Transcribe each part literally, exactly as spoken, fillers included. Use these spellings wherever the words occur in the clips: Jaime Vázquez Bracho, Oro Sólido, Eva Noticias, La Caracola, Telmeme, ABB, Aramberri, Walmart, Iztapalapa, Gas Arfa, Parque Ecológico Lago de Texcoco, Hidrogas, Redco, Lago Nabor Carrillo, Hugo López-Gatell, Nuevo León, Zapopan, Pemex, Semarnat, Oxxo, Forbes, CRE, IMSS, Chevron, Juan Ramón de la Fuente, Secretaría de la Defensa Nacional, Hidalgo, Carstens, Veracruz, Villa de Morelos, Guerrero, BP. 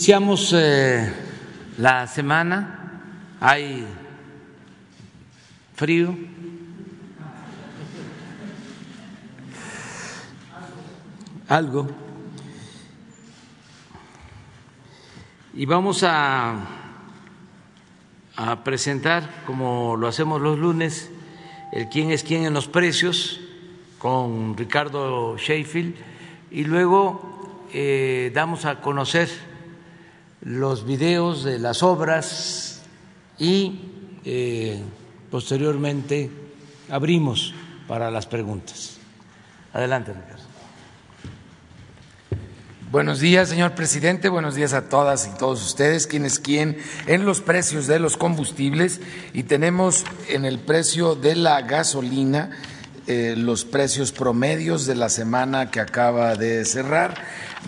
Iniciamos eh, la semana, hay frío, algo, y vamos a, a presentar, como lo hacemos los lunes, el quién es quién en los precios con Ricardo Sheffield, y luego eh, damos a conocer los videos de las obras y eh, posteriormente abrimos para las preguntas. Adelante, Ricardo. Buenos días, señor presidente. Buenos días a todas y todos ustedes. ¿Quién es quién en los precios de los combustibles? Y tenemos en el precio de la gasolina eh, los precios promedios de la semana que acaba de cerrar.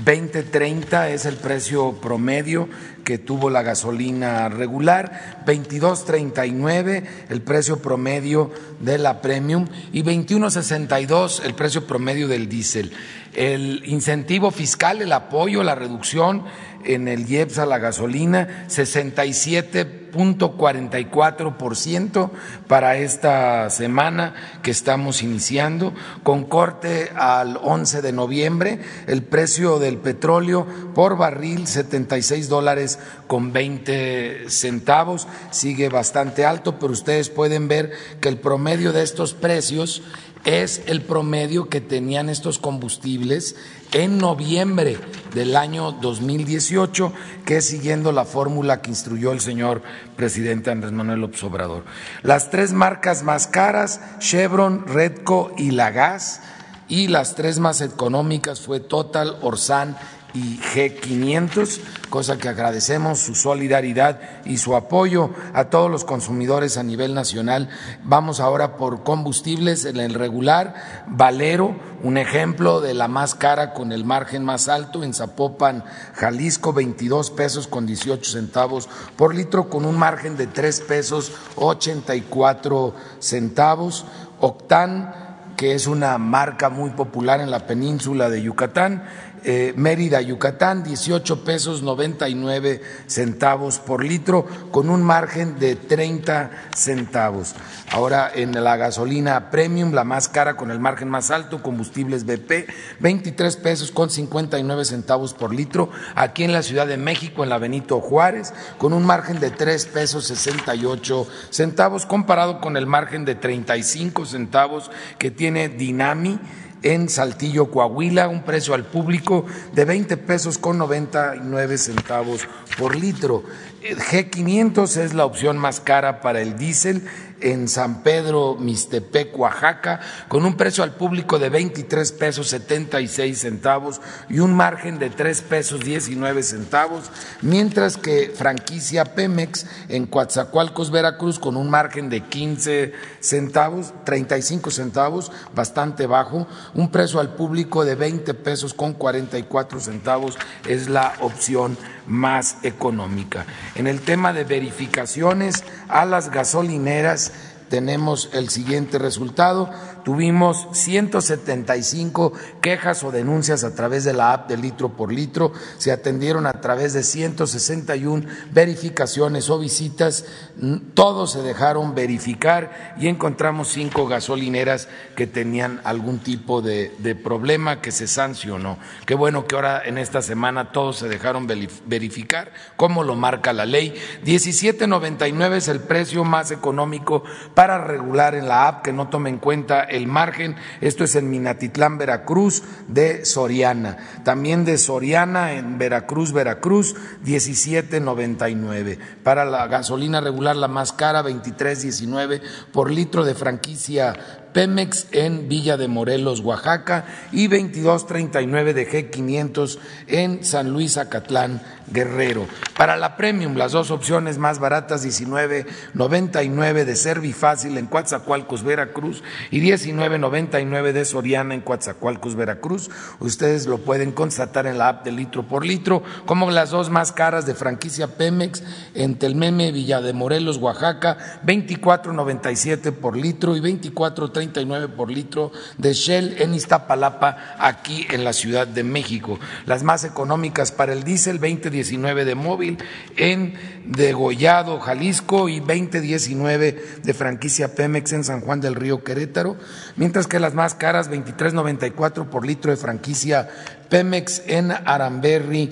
veinte treinta es el precio promedio que tuvo la gasolina regular, veintidós treinta y nueve el precio promedio de la premium y veintiuno sesenta y dos el precio promedio del diésel. El incentivo fiscal, el apoyo, la reducción en el I E P S a la gasolina, sesenta y siete punto cuarenta y cuatro por ciento para esta semana que estamos iniciando, con corte al once de noviembre, el precio del petróleo por barril setenta y seis dólares con veinte centavos, sigue bastante alto, pero ustedes pueden ver que el promedio de estos precios es el promedio que tenían estos combustibles en noviembre del año dos mil dieciocho, que es siguiendo la fórmula que instruyó el señor presidente Andrés Manuel López Obrador. Las tres marcas más caras, Chevron, Redco y Lagaz, y las tres más económicas fue Total, Orsán y G quinientos, cosa que agradecemos su solidaridad y su apoyo a todos los consumidores a nivel nacional. Vamos ahora por combustibles en el regular, Valero, un ejemplo de la más cara con el margen más alto en Zapopan, Jalisco, veintidós pesos con dieciocho centavos por litro, con un margen de tres pesos ochenta y cuatro centavos, Octan, que es una marca muy popular en la península de Yucatán, Eh, Mérida, Yucatán, dieciocho pesos noventa y nueve centavos por litro, con un margen de treinta centavos. Ahora en la gasolina premium, la más cara con el margen más alto, combustibles B P, veintitrés pesos con cincuenta y nueve centavos por litro, aquí en la Ciudad de México, en la Benito Juárez, con un margen de tres pesos sesenta y ocho centavos, comparado con el margen de treinta y cinco centavos que tiene Dinami en Saltillo, Coahuila, un precio al público de veinte pesos con noventa y nueve centavos por litro. G quinientos es la opción más cara para el diésel en San Pedro Mixtepec, Oaxaca, con un precio al público de veintitrés pesos setenta y seis centavos y un margen de tres pesos diecinueve centavos, mientras que franquicia Pemex en Coatzacoalcos, Veracruz, con un margen de quince centavos, treinta y cinco centavos, bastante bajo, un precio al público de veinte pesos con cuarenta y cuatro centavos es la opción más económica. En el tema de verificaciones a las gasolineras tenemos el siguiente resultado. Tuvimos ciento setenta y cinco quejas o denuncias a través de la app de Litro por Litro. Se atendieron a través de ciento sesenta y uno verificaciones o visitas. Todos se dejaron verificar y encontramos cinco gasolineras que tenían algún tipo de, de problema que se sancionó. Qué bueno que ahora en esta semana todos se dejaron verificar, como lo marca la ley. diecisiete noventa y nueve es el precio más económico para para regular en la app, que no tome en cuenta el margen. Esto es en Minatitlán, Veracruz, de Soriana. También de Soriana en Veracruz, Veracruz, diecisiete noventa y nueve. Para la gasolina regular, la más cara, veintitrés diecinueve por litro de franquicia Pemex en Villa de Morelos, Oaxaca, y veintidós treinta y nueve de G quinientos en San Luis Acatlán, Guerrero. Para la premium, las dos opciones más baratas, diecinueve noventa y nueve de Servifácil en Coatzacoalcos, Veracruz, y diecinueve noventa y nueve de Soriana en Coatzacoalcos, Veracruz. Ustedes lo pueden constatar en la app de Litro por Litro, como las dos más caras de franquicia Pemex en Telmeme, Villa de Morelos, Oaxaca, veinticuatro noventa y siete por litro y veinticuatro treinta y nueve por litro de Shell en Iztapalapa, aquí en la Ciudad de México. Las más económicas para el diésel, veinte diecinueve diecinueve de móvil en Degollado, Jalisco, y veinte diecinueve de franquicia Pemex en San Juan del Río, Querétaro, mientras que las más caras, veintitrés noventa y cuatro por litro de franquicia Pemex en Aramberri,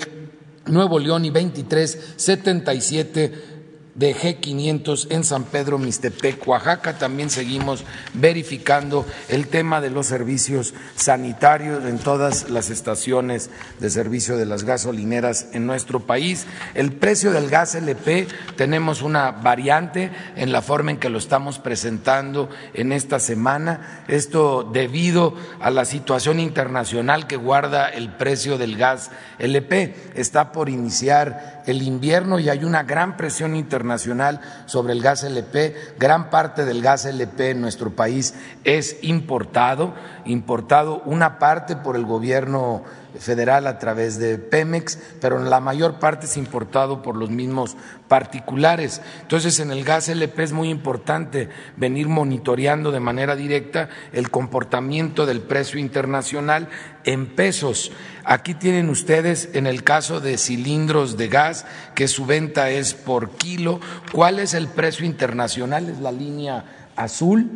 Nuevo León, y veintitrés setenta y siete de G quinientos en San Pedro Mixtepec, Oaxaca. También seguimos verificando el tema de los servicios sanitarios en todas las estaciones de servicio de las gasolineras en nuestro país. El precio del gas L P, tenemos una variante en la forma en que lo estamos presentando en esta semana, esto debido a la situación internacional que guarda el precio del gas L P. Está por iniciar el invierno y hay una gran presión internacional nacional sobre el gas L P. Gran parte del gas L P en nuestro país es importado, importado una parte por el gobierno federal a través de Pemex, pero la mayor parte es importado por los mismos particulares. Entonces, en el gas L P es muy importante venir monitoreando de manera directa el comportamiento del precio internacional en pesos. Aquí tienen ustedes, en el caso de cilindros de gas, que su venta es por kilo, cuál es el precio internacional, es la línea azul.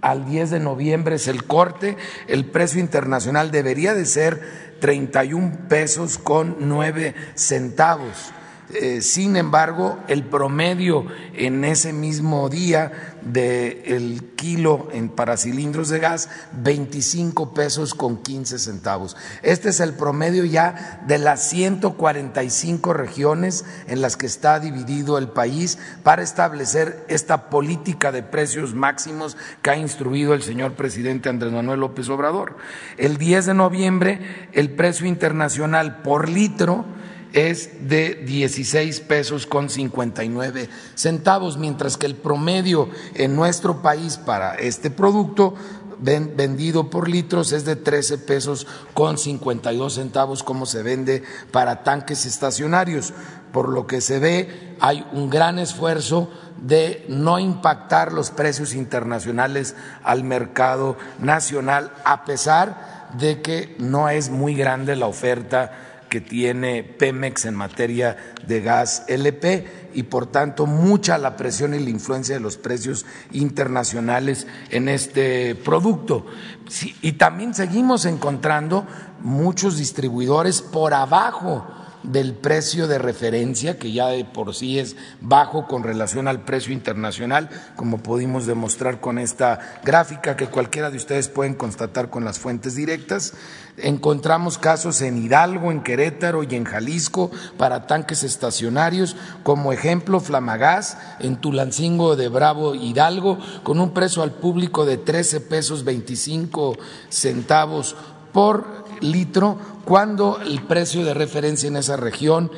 Al diez de noviembre es el corte, el precio internacional debería de ser treinta y un pesos con nueve centavos. Eh, sin embargo, el promedio en ese mismo día del de kilo en para cilindros de gas, veinticinco pesos con quince centavos. Este es el promedio ya de las ciento cuarenta y cinco regiones en las que está dividido el país para establecer esta política de precios máximos que ha instruido el señor presidente Andrés Manuel López Obrador. El diez de noviembre el precio internacional por litro es de dieciséis pesos con cincuenta y nueve centavos, mientras que el promedio en nuestro país para este producto vendido por litros es de trece pesos con cincuenta y dos centavos, como se vende para tanques estacionarios. Por lo que se ve, hay un gran esfuerzo de no impactar los precios internacionales al mercado nacional, a pesar de que no es muy grande la oferta que tiene Pemex en materia de gas L P, y por tanto mucha la presión y la influencia de los precios internacionales en este producto. Y también seguimos encontrando muchos distribuidores por abajo del precio de referencia, que ya de por sí es bajo con relación al precio internacional, como pudimos demostrar con esta gráfica que cualquiera de ustedes pueden constatar con las fuentes directas. Encontramos casos en Hidalgo, en Querétaro y en Jalisco para tanques estacionarios, como ejemplo Flamagás en Tulancingo de Bravo, Hidalgo, con un precio al público de trece pesos veinticinco centavos por litro, cuando el precio de referencia en esa región,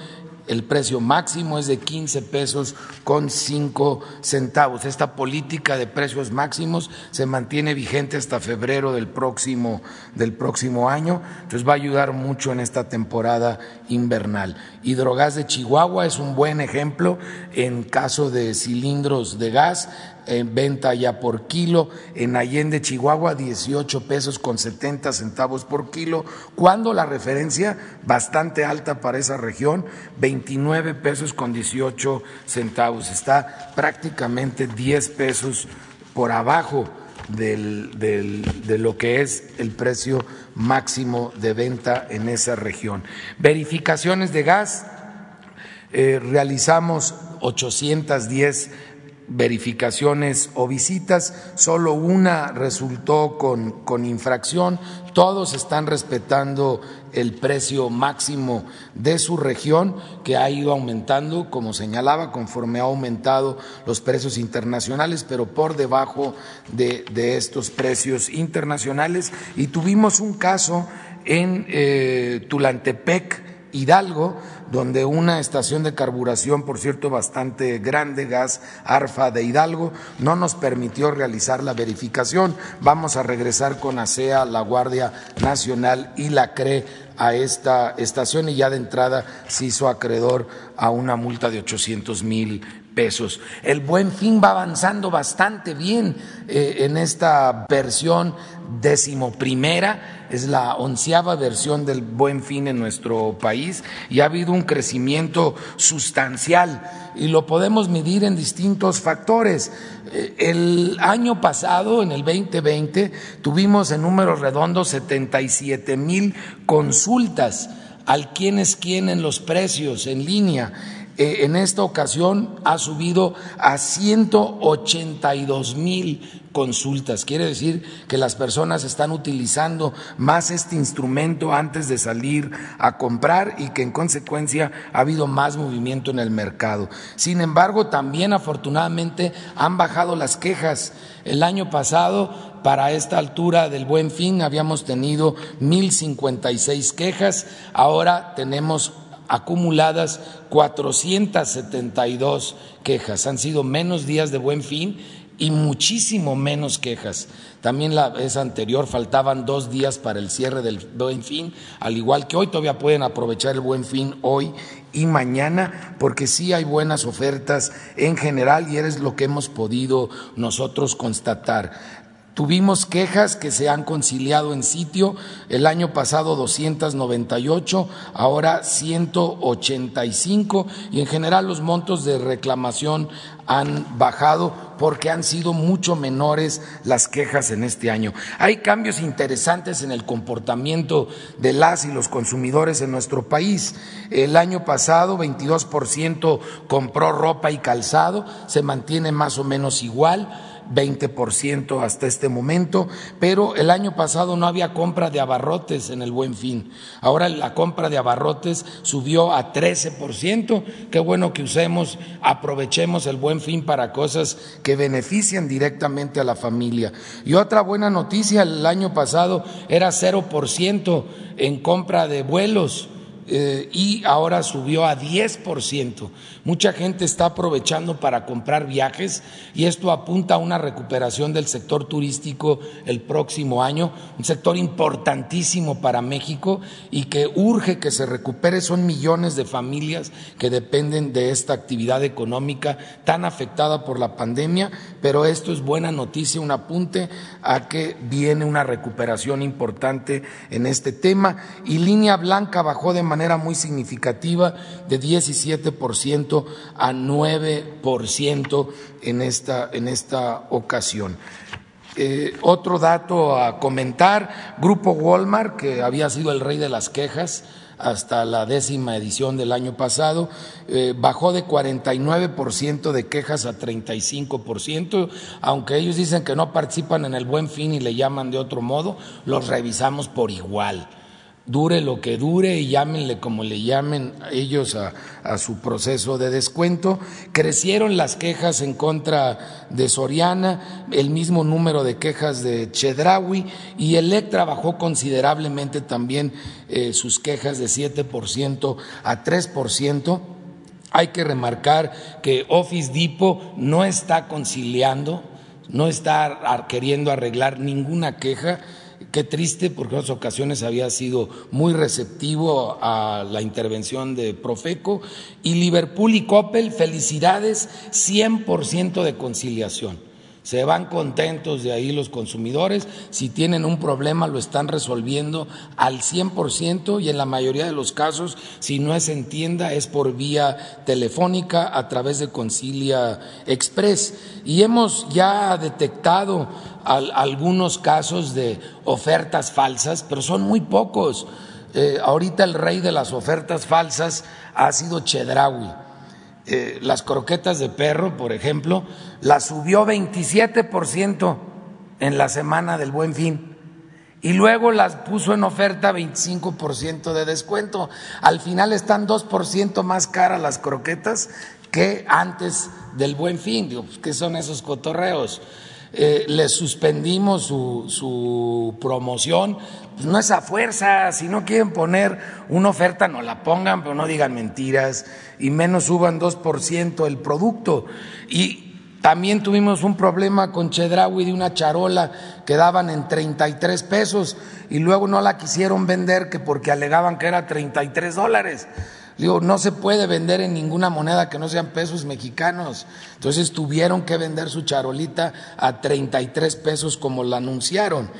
el precio máximo es de quince pesos con cinco centavos. Esta política de precios máximos se mantiene vigente hasta febrero del próximo, del próximo año, entonces va a ayudar mucho en esta temporada invernal. Hidrogas de Chihuahua es un buen ejemplo en caso de cilindros de gas, en venta ya por kilo, en Allende, Chihuahua, dieciocho pesos con setenta centavos por kilo, cuando la referencia bastante alta para esa región, veintinueve pesos con dieciocho centavos, está prácticamente diez pesos por abajo del, del, de lo que es el precio máximo de venta en esa región. Verificaciones de gas, eh, realizamos ochocientas diez verificaciones o visitas, solo una resultó con, con infracción, todos están respetando el precio máximo de su región, que ha ido aumentando, como señalaba, conforme ha aumentado los precios internacionales, pero por debajo de, de estos precios internacionales. Y tuvimos un caso en eh, Tulantepec, Hidalgo, donde una estación de carburación, por cierto, bastante grande, Gas Arfa de Hidalgo, no nos permitió realizar la verificación. Vamos a regresar con ASEA, la Guardia Nacional y la CRE a esta estación, y ya de entrada se hizo acreedor a una multa de ochocientos mil pesos. El Buen Fin va avanzando bastante bien eh, en esta versión decimoprimera, es la onceava versión del Buen Fin en nuestro país y ha habido un crecimiento sustancial y lo podemos medir en distintos factores. El año pasado, en el veinte veinte, tuvimos en números redondos setenta y siete mil consultas al quién es quién en los precios en línea. En esta ocasión ha subido a ciento ochenta y dos mil consultas. Quiere decir que las personas están utilizando más este instrumento antes de salir a comprar y que en consecuencia ha habido más movimiento en el mercado. Sin embargo, también afortunadamente han bajado las quejas. El año pasado, para esta altura del Buen Fin, habíamos tenido mil cincuenta y seis quejas, ahora tenemos acumuladas cuatrocientas setenta y dos quejas. Han sido menos días de Buen Fin y muchísimo menos quejas. También la vez anterior faltaban dos días para el cierre del Buen Fin, al igual que hoy. Todavía pueden aprovechar el Buen Fin hoy y mañana, porque sí hay buenas ofertas en general y es lo que hemos podido nosotros constatar. Tuvimos quejas que se han conciliado en sitio, el año pasado doscientas noventa y ocho, ahora ciento ochenta y cinco, y en general los montos de reclamación han bajado porque han sido mucho menores las quejas en este año. Hay cambios interesantes en el comportamiento de las y los consumidores en nuestro país. El año pasado veintidós por ciento compró ropa y calzado, se mantiene más o menos igual, veinte por ciento hasta este momento, pero el año pasado no había compra de abarrotes en el Buen Fin. Ahora la compra de abarrotes subió a trece por ciento. Qué bueno que usemos, aprovechemos el Buen Fin para cosas que benefician directamente a la familia. Y otra buena noticia, el año pasado era cero por ciento en compra de vuelos. Eh, y ahora subió a diez por ciento. Mucha gente está aprovechando para comprar viajes y esto apunta a una recuperación del sector turístico el próximo año, un sector importantísimo para México y que urge que se recupere. Son millones de familias que dependen de esta actividad económica tan afectada por la pandemia, pero esto es buena noticia, un apunte a que viene una recuperación importante en este tema. Y Línea Blanca bajó de manera manera muy significativa de diecisiete por ciento a nueve por ciento en esta, en esta ocasión. Eh, otro dato a comentar, Grupo Walmart, que había sido el rey de las quejas hasta la décima edición del año pasado, eh, bajó de cuarenta y nueve por ciento de quejas a treinta y cinco por ciento, aunque ellos dicen que no participan en el Buen Fin y le llaman de otro modo, los revisamos por igual. Dure lo que dure y llámenle como le llamen ellos a, a su proceso de descuento. Crecieron las quejas en contra de Soriana, el mismo número de quejas de Chedraui, y Electra bajó considerablemente también eh, sus quejas de siete por ciento a tres por ciento. Hay que remarcar que Office Depot no está conciliando, no está queriendo arreglar ninguna queja. Qué triste, porque en otras ocasiones había sido muy receptivo a la intervención de Profeco. Y Liverpool y Coppel, felicidades, cien por ciento de conciliación. Se van contentos de ahí los consumidores, si tienen un problema lo están resolviendo al cien por ciento y en la mayoría de los casos, si no es en tienda, es por vía telefónica a través de Concilia Express. Y hemos ya detectado al, algunos casos de ofertas falsas, pero son muy pocos. Eh, ahorita el rey de las ofertas falsas ha sido Chedraui. Eh, las croquetas de perro, por ejemplo, las subió veintisiete por ciento en la semana del Buen Fin y luego las puso en oferta veinticinco por ciento de descuento. Al final están dos por ciento más caras las croquetas que antes del Buen Fin. Digo, pues, ¿qué son esos cotorreos? Eh, les suspendimos su, su promoción, pues no es a fuerza, si no quieren poner una oferta no la pongan, pero no digan mentiras y menos suban dos por ciento el producto. Y también tuvimos un problema con Chedraui de una charola que daban en treinta y tres pesos y luego no la quisieron vender que porque alegaban que era treinta y tres dólares. Digo, no se puede vender en ninguna moneda que no sean pesos mexicanos. Entonces tuvieron que vender su charolita a treinta y tres pesos como la anunciaron.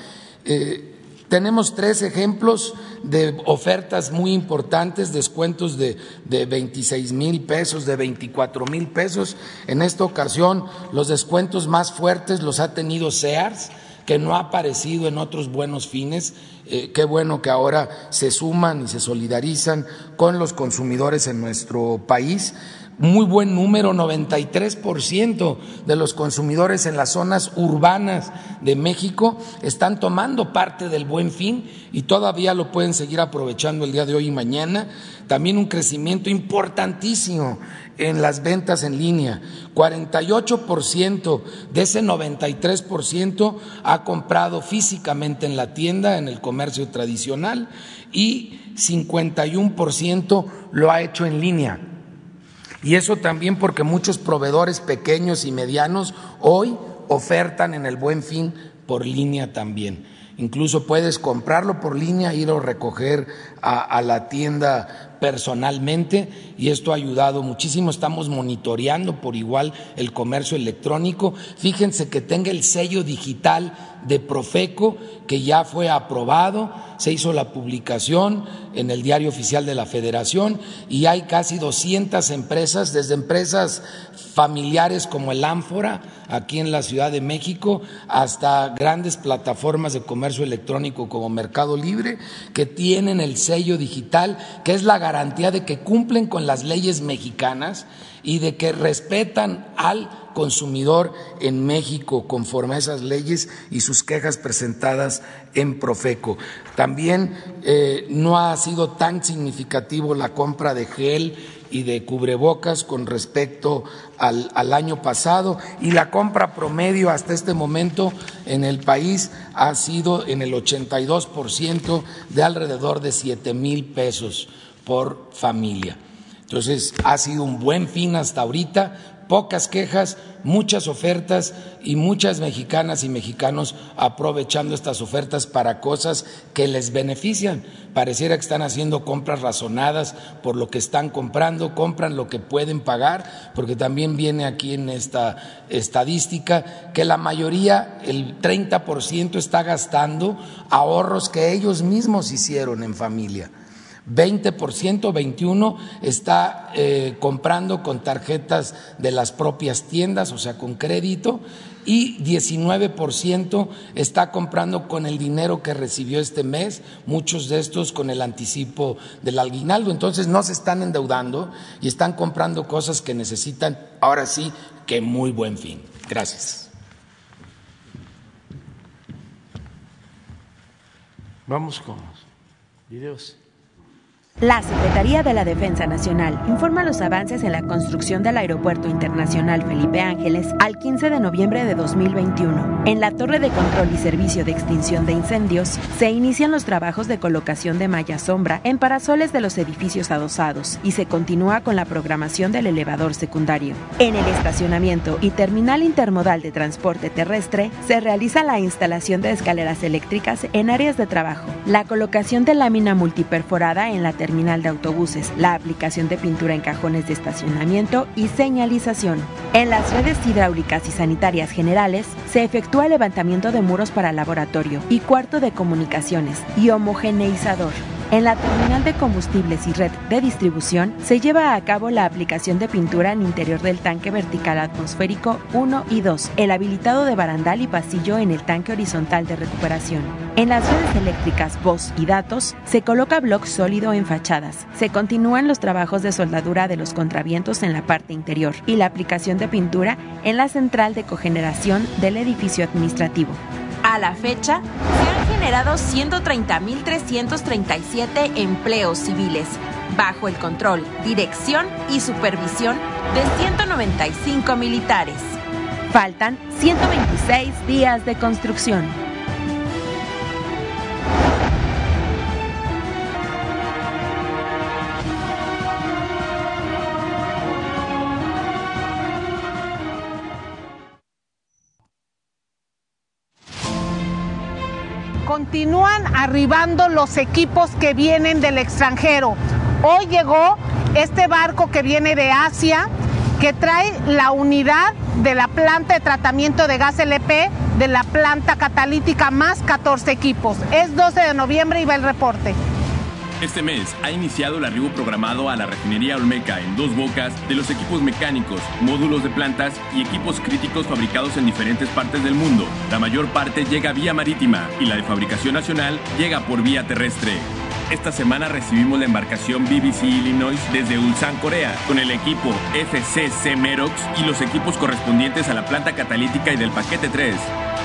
Eh, Tenemos tres ejemplos de ofertas muy importantes, descuentos de, de veintiséis mil pesos, de veinticuatro mil pesos. En esta ocasión, los descuentos más fuertes los ha tenido Sears, que no ha aparecido en otros buenos fines. Eh, qué bueno que ahora se suman y se solidarizan con los consumidores en nuestro país. Muy buen número, noventa y tres por ciento de los consumidores en las zonas urbanas de México están tomando parte del Buen Fin y todavía lo pueden seguir aprovechando el día de hoy y mañana. También un crecimiento importantísimo en las ventas en línea, cuarenta y ocho por ciento de ese noventa y tres por ciento ha comprado físicamente en la tienda, en el comercio tradicional, y cincuenta y uno por ciento lo ha hecho en línea. Y eso también porque muchos proveedores pequeños y medianos hoy ofertan en el Buen Fin por línea también. Incluso puedes comprarlo por línea, ir a recoger a, a la tienda personalmente, y esto ha ayudado muchísimo. Estamos monitoreando por igual el comercio electrónico. Fíjense que tenga el sello digital de Profeco, que ya fue aprobado, se hizo la publicación en el Diario Oficial de la Federación y hay casi doscientas empresas, desde empresas familiares como el Ánfora, aquí en la Ciudad de México, hasta grandes plataformas de comercio electrónico como Mercado Libre, que tienen el sello digital, que es la garantía de que cumplen con las leyes mexicanas y de que respetan al consumidor en México conforme a esas leyes y sus quejas presentadas en Profeco. También eh, no ha sido tan significativo la compra de gel y de cubrebocas con respecto al, al año pasado, y la compra promedio hasta este momento en el país ha sido en el ochenta y dos por ciento, de alrededor de siete mil pesos por familia. Entonces, ha sido un buen fin hasta ahorita, pocas quejas, muchas ofertas y muchas mexicanas y mexicanos aprovechando estas ofertas para cosas que les benefician. Pareciera que están haciendo compras razonadas por lo que están comprando, compran lo que pueden pagar, porque también viene aquí en esta estadística que la mayoría, el treinta por ciento, está gastando ahorros que ellos mismos hicieron en familia. veinte por ciento, veintiuno por ciento está eh, comprando con tarjetas de las propias tiendas, o sea, con crédito, y diecinueve por ciento está comprando con el dinero que recibió este mes, muchos de estos con el anticipo del aguinaldo. Entonces no se están endeudando y están comprando cosas que necesitan. Ahora sí, que muy buen fin. Gracias. Vamos con los videos. La Secretaría de la Defensa Nacional informa los avances en la construcción del Aeropuerto Internacional Felipe Ángeles al quince de noviembre de dos mil veintiuno. En la Torre de Control y Servicio de Extinción de Incendios se inician los trabajos de colocación de malla sombra en parasoles de los edificios adosados y se continúa con la programación del elevador secundario. En el estacionamiento y terminal intermodal de transporte terrestre se realiza la instalación de escaleras eléctricas en áreas de trabajo, la colocación de lámina multiperforada en la terminal terminal de autobuses, la aplicación de pintura en cajones de estacionamiento y señalización. En las redes hidráulicas y sanitarias generales se efectúa el levantamiento de muros para laboratorio y cuarto de comunicaciones y homogeneizador. En la terminal de combustibles y red de distribución se lleva a cabo la aplicación de pintura en interior del tanque vertical atmosférico uno y dos, el habilitado de barandal y pasillo en el tanque horizontal de recuperación. En las redes eléctricas, voz y datos se coloca bloc sólido en fachadas. Se continúan los trabajos de soldadura de los contravientos en la parte interior y la aplicación de pintura en la central de cogeneración del edificio administrativo. A la fecha, se han generado ciento treinta mil trescientos treinta y siete empleos civiles, bajo el control, dirección y supervisión de ciento noventa y cinco militares. Faltan ciento veintiséis días de construcción. Continúan arribando los equipos que vienen del extranjero. Hoy llegó este barco que viene de Asia, que trae la unidad de la planta de tratamiento de gas L P de la planta catalítica más catorce equipos. Es doce de noviembre y va el reporte. Este mes ha iniciado el arribo programado a la refinería Olmeca en Dos Bocas de los equipos mecánicos, módulos de plantas y equipos críticos fabricados en diferentes partes del mundo. La mayor parte llega vía marítima y la de fabricación nacional llega por vía terrestre. Esta semana recibimos la embarcación B B C Illinois desde Ulsan, Corea, con el equipo F C C Merox y los equipos correspondientes a la planta catalítica y del paquete tres.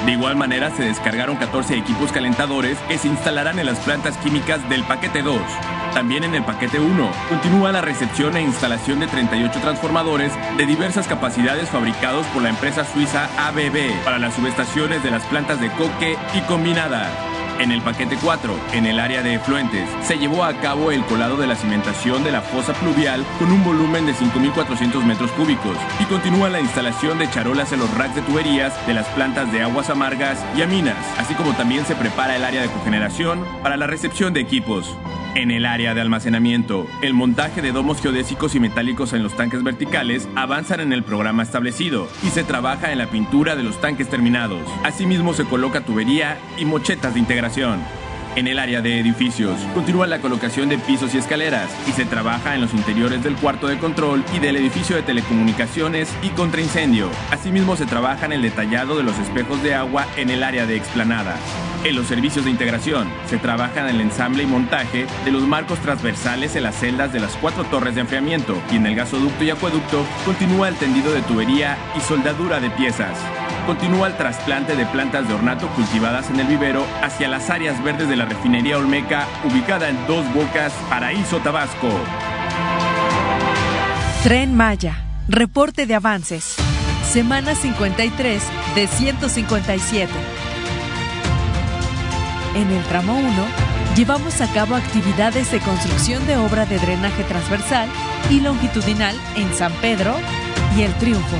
De igual manera, se descargaron catorce equipos calentadores que se instalarán en las plantas químicas del paquete dos. También en el paquete uno, continúa la recepción e instalación de treinta y ocho transformadores de diversas capacidades fabricados por la empresa suiza A B B para las subestaciones de las plantas de coque y combinada. En el paquete cuatro, en el área de efluentes, se llevó a cabo el colado de la cimentación de la fosa pluvial con un volumen de cinco mil cuatrocientos metros cúbicos y continúa la instalación de charolas en los racks de tuberías de las plantas de aguas amargas y aminas, así como también se prepara el área de cogeneración para la recepción de equipos. En el área de almacenamiento, el montaje de domos geodésicos y metálicos en los tanques verticales avanzan en el programa establecido y se trabaja en la pintura de los tanques terminados. Asimismo, se coloca tubería y mochetas de integración. En el área de edificios, continúa la colocación de pisos y escaleras y se trabaja en los interiores del cuarto de control y del edificio de telecomunicaciones y contraincendio. Asimismo, se trabaja en el detallado de los espejos de agua en el área de explanada. En los servicios de integración, se trabajan en el ensamble y montaje de los marcos transversales en las celdas de las cuatro torres de enfriamiento y en el gasoducto y acueducto continúa el tendido de tubería y soldadura de piezas. Continúa el trasplante de plantas de ornato cultivadas en el vivero hacia las áreas verdes de la refinería Olmeca, ubicada en Dos Bocas, Paraíso, Tabasco. Tren Maya, reporte de avances. Semana cincuenta y tres de ciento cincuenta y siete. En el tramo uno, llevamos a cabo actividades de construcción de obra de drenaje transversal y longitudinal en San Pedro y El Triunfo.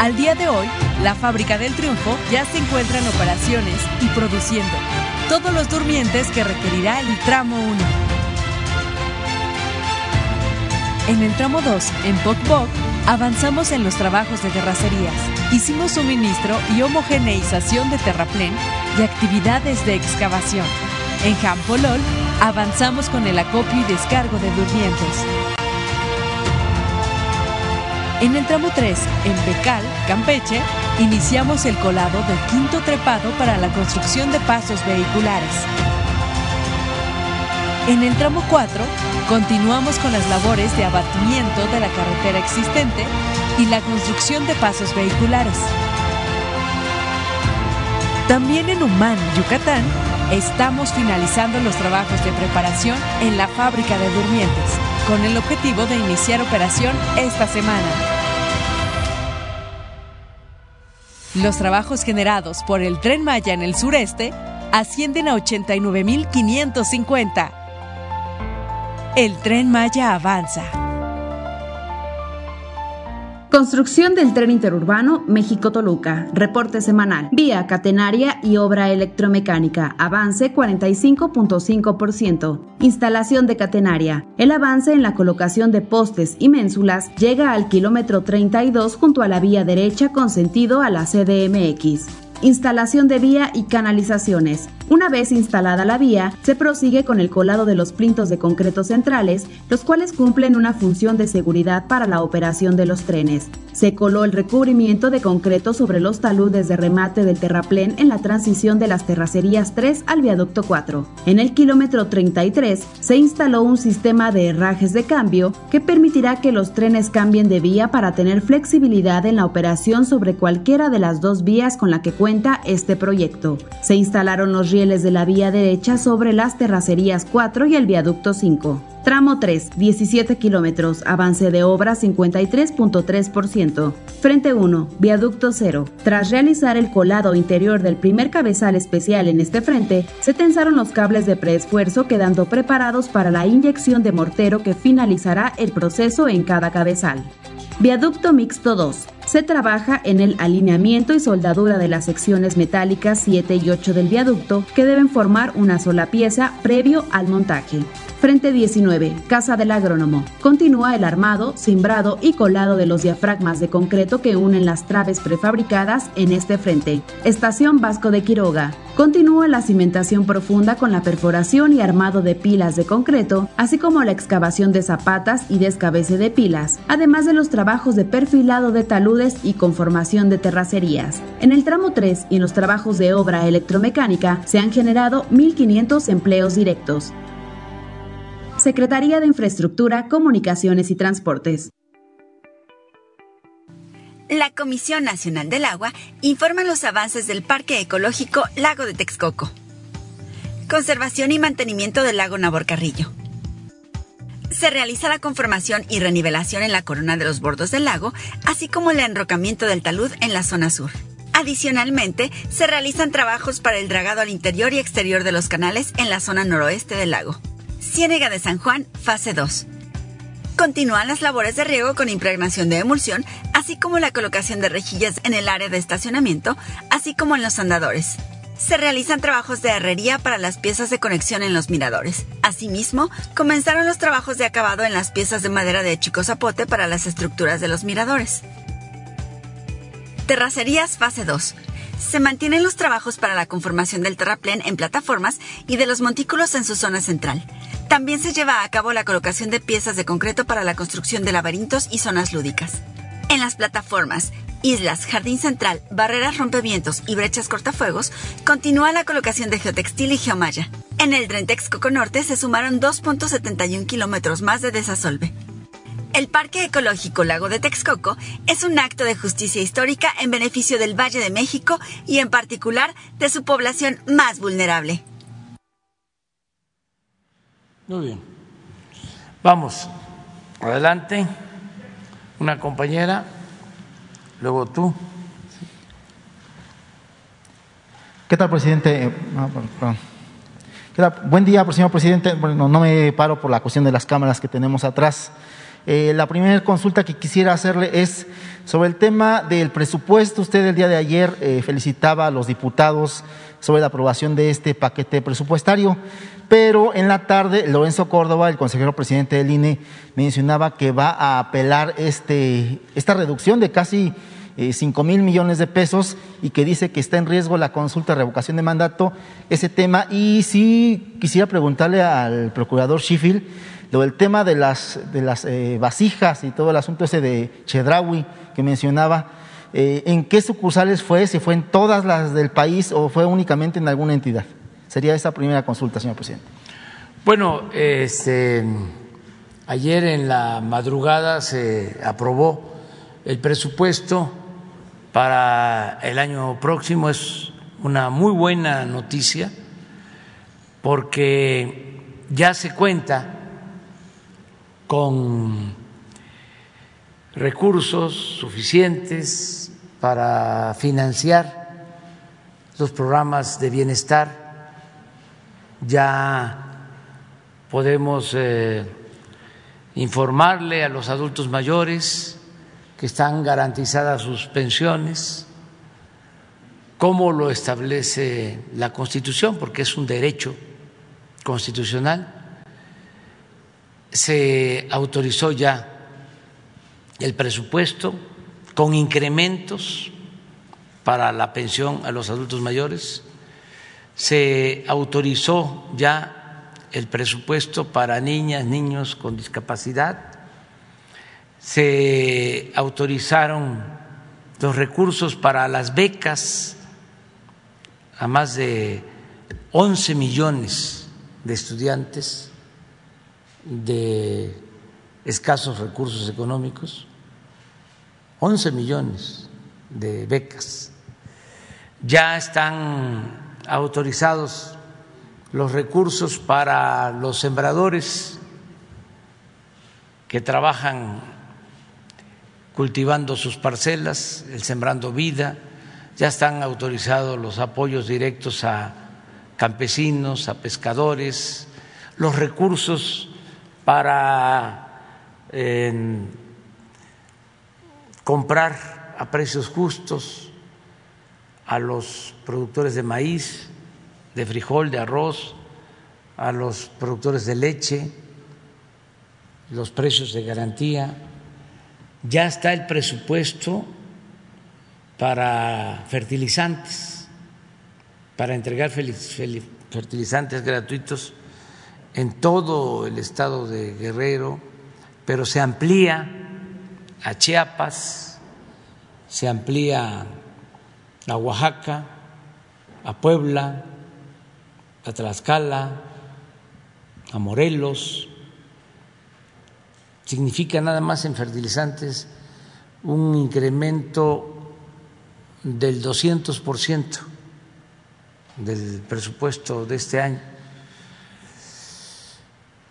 Al día de hoy, la fábrica del Triunfo ya se encuentra en operaciones y produciendo todos los durmientes que requerirá el tramo uno. En el tramo dos, en Poc-Poc, avanzamos en los trabajos de terracerías. Hicimos suministro y homogeneización de terraplén y actividades de excavación. En Jampolol avanzamos con el acopio y descargo de durmientes. En el tramo tres, en Becal, Campeche, iniciamos el colado del quinto trepado para la construcción de pasos vehiculares. En el tramo cuatro, continuamos con las labores de abatimiento de la carretera existente y la construcción de pasos vehiculares. También en Humán, Yucatán, estamos finalizando los trabajos de preparación en la fábrica de durmientes, con el objetivo de iniciar operación esta semana. Los trabajos generados por el Tren Maya en el sureste ascienden a ochenta y nueve mil quinientos cincuenta. El Tren Maya avanza. Construcción del tren interurbano México-Toluca. Reporte semanal. Vía catenaria y obra electromecánica. Avance cuarenta y cinco punto cinco por ciento. Instalación de catenaria. El avance en la colocación de postes y ménsulas llega al kilómetro treinta y dos junto a la vía derecha con sentido a la C D M X. Instalación de vía y canalizaciones. Una vez instalada la vía, se prosigue con el colado de los plintos de concreto centrales, los cuales cumplen una función de seguridad para la operación de los trenes. Se coló el recubrimiento de concreto sobre los taludes de remate del terraplén en la transición de las terracerías tres al viaducto cuatro. En el kilómetro treinta y tres se instaló un sistema de herrajes de cambio que permitirá que los trenes cambien de vía para tener flexibilidad en la operación sobre cualquiera de las dos vías con la que cuenta este proyecto. Se instalaron los rieles de la vía derecha sobre las terracerías cuatro y el viaducto cinco. Tramo tres, diecisiete kilómetros, avance de obra cincuenta y tres punto tres por ciento. Frente uno, viaducto cero. Tras realizar el colado interior del primer cabezal especial en este frente, se tensaron los cables de preesfuerzo quedando preparados para la inyección de mortero que finalizará el proceso en cada cabezal. Viaducto mixto dos. se trabaja en el alineamiento y soldadura de las secciones metálicas siete y ocho del viaducto, que deben formar una sola pieza previo al montaje. Frente diecinueve, Casa del Agrónomo. Continúa el armado, cimbrado y colado de los diafragmas de concreto que unen las traves prefabricadas en este frente. Estación Vasco de Quiroga. Continúa la cimentación profunda con la perforación y armado de pilas de concreto, así como la excavación de zapatas y descabece de pilas, además de los trabajos de perfilado de taludes y conformación de terracerías. En el tramo tres y en los trabajos de obra electromecánica se han generado mil quinientos empleos directos. Secretaría de Infraestructura, Comunicaciones y Transportes. La Comisión Nacional del Agua informa los avances del Parque Ecológico Lago de Texcoco. Conservación y mantenimiento del lago Nabor Carrillo. Se realiza la conformación y renivelación en la corona de los bordos del lago, así como el enrocamiento del talud en la zona sur. Adicionalmente, se realizan trabajos para el dragado al interior y exterior de los canales en la zona noroeste del lago. Ciénega de San Juan, fase dos. Continúan las labores de riego con impregnación de emulsión, así como la colocación de rejillas en el área de estacionamiento, así como en los andadores. Se realizan trabajos de herrería para las piezas de conexión en los miradores. Asimismo, comenzaron los trabajos de acabado en las piezas de madera de Chico Zapote para las estructuras de los miradores. Terracerías, fase dos. Se mantienen los trabajos para la conformación del terraplén en plataformas y de los montículos en su zona central. También se lleva a cabo la colocación de piezas de concreto para la construcción de laberintos y zonas lúdicas. En las plataformas, islas, jardín central, barreras rompevientos y brechas cortafuegos, continúa la colocación de geotextil y geomalla. En el Tren Texcoco Norte se sumaron dos punto setenta y uno kilómetros más de desasolve. El Parque Ecológico Lago de Texcoco es un acto de justicia histórica en beneficio del Valle de México y en particular de su población más vulnerable. Muy bien. Vamos. Adelante. Una compañera. Luego tú. ¿Qué tal, presidente? No, perdón. ¿Qué tal? Buen día, señor presidente. Bueno, no me paro por la cuestión de las cámaras que tenemos atrás. Eh, la primera consulta que quisiera hacerle es sobre el tema del presupuesto. Usted el día de ayer eh, felicitaba a los diputados sobre la aprobación de este paquete presupuestario, pero en la tarde Lorenzo Córdoba, el consejero presidente del I N E, mencionaba que va a apelar este, esta reducción de casi cinco mil millones de pesos y que dice que está en riesgo la consulta de revocación de mandato, ese tema. Y sí quisiera preguntarle al procurador Sheffield lo del tema de las, de las eh, vasijas y todo el asunto ese de Chedraui que mencionaba. Eh, ¿En qué sucursales fue? ¿Si fue en todas las del país o fue únicamente en alguna entidad? Sería esa primera consulta, señor presidente. Bueno, este, ayer en la madrugada se aprobó el presupuesto para el año próximo. Es una muy buena noticia porque ya se cuenta con recursos suficientes para financiar los programas de bienestar. Ya podemos eh, informarle a los adultos mayores que están garantizadas sus pensiones, como lo establece la Constitución, porque es un derecho constitucional. Se autorizó ya el presupuesto con incrementos para la pensión a los adultos mayores. Se autorizó ya el presupuesto para niñas, niños con discapacidad. Se autorizaron los recursos para las becas a más de once millones de estudiantes de escasos recursos económicos, once millones de becas. Ya están autorizados los recursos para los sembradores que trabajan cultivando sus parcelas, el Sembrando Vida. Ya están autorizados los apoyos directos a campesinos, a pescadores, los recursos para eh, comprar a precios justos a los productores de maíz, de frijol, de arroz, a los productores de leche, los precios de garantía. Ya está el presupuesto para fertilizantes, para entregar fertilizantes gratuitos en todo el estado de Guerrero, pero se amplía a Chiapas, se amplía a Oaxaca, a Puebla, a Tlaxcala, a Morelos. Significa nada más en fertilizantes un incremento del doscientos por ciento del presupuesto de este año.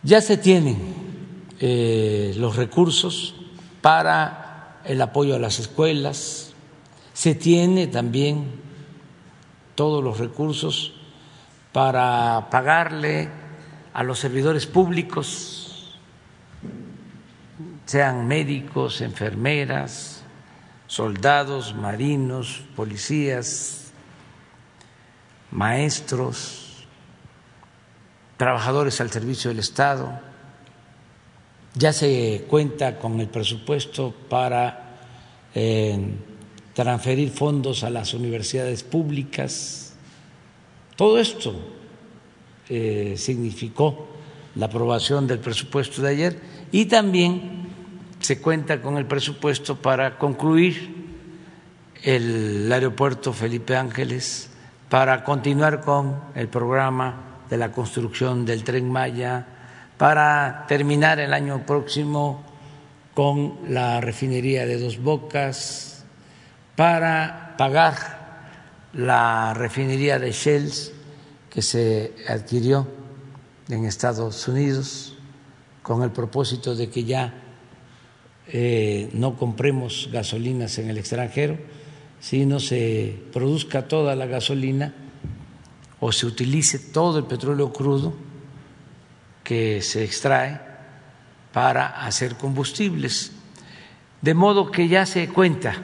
Ya se tienen eh, los recursos para el apoyo a las escuelas, se tiene también todos los recursos para pagarle a los servidores públicos, sean médicos, enfermeras, soldados, marinos, policías, maestros, trabajadores al servicio del Estado. Ya se cuenta con el presupuesto para eh, transferir fondos a las universidades públicas. Todo esto eh, significó la aprobación del presupuesto de ayer, y también se cuenta con el presupuesto para concluir el aeropuerto Felipe Ángeles, para continuar con el programa de la construcción del Tren Maya, para terminar el año próximo con la refinería de Dos Bocas, para pagar la refinería de Shell que se adquirió en Estados Unidos con el propósito de que ya Eh, no compremos gasolinas en el extranjero, sino se produzca toda la gasolina o se utilice todo el petróleo crudo que se extrae para hacer combustibles. De modo que ya se cuenta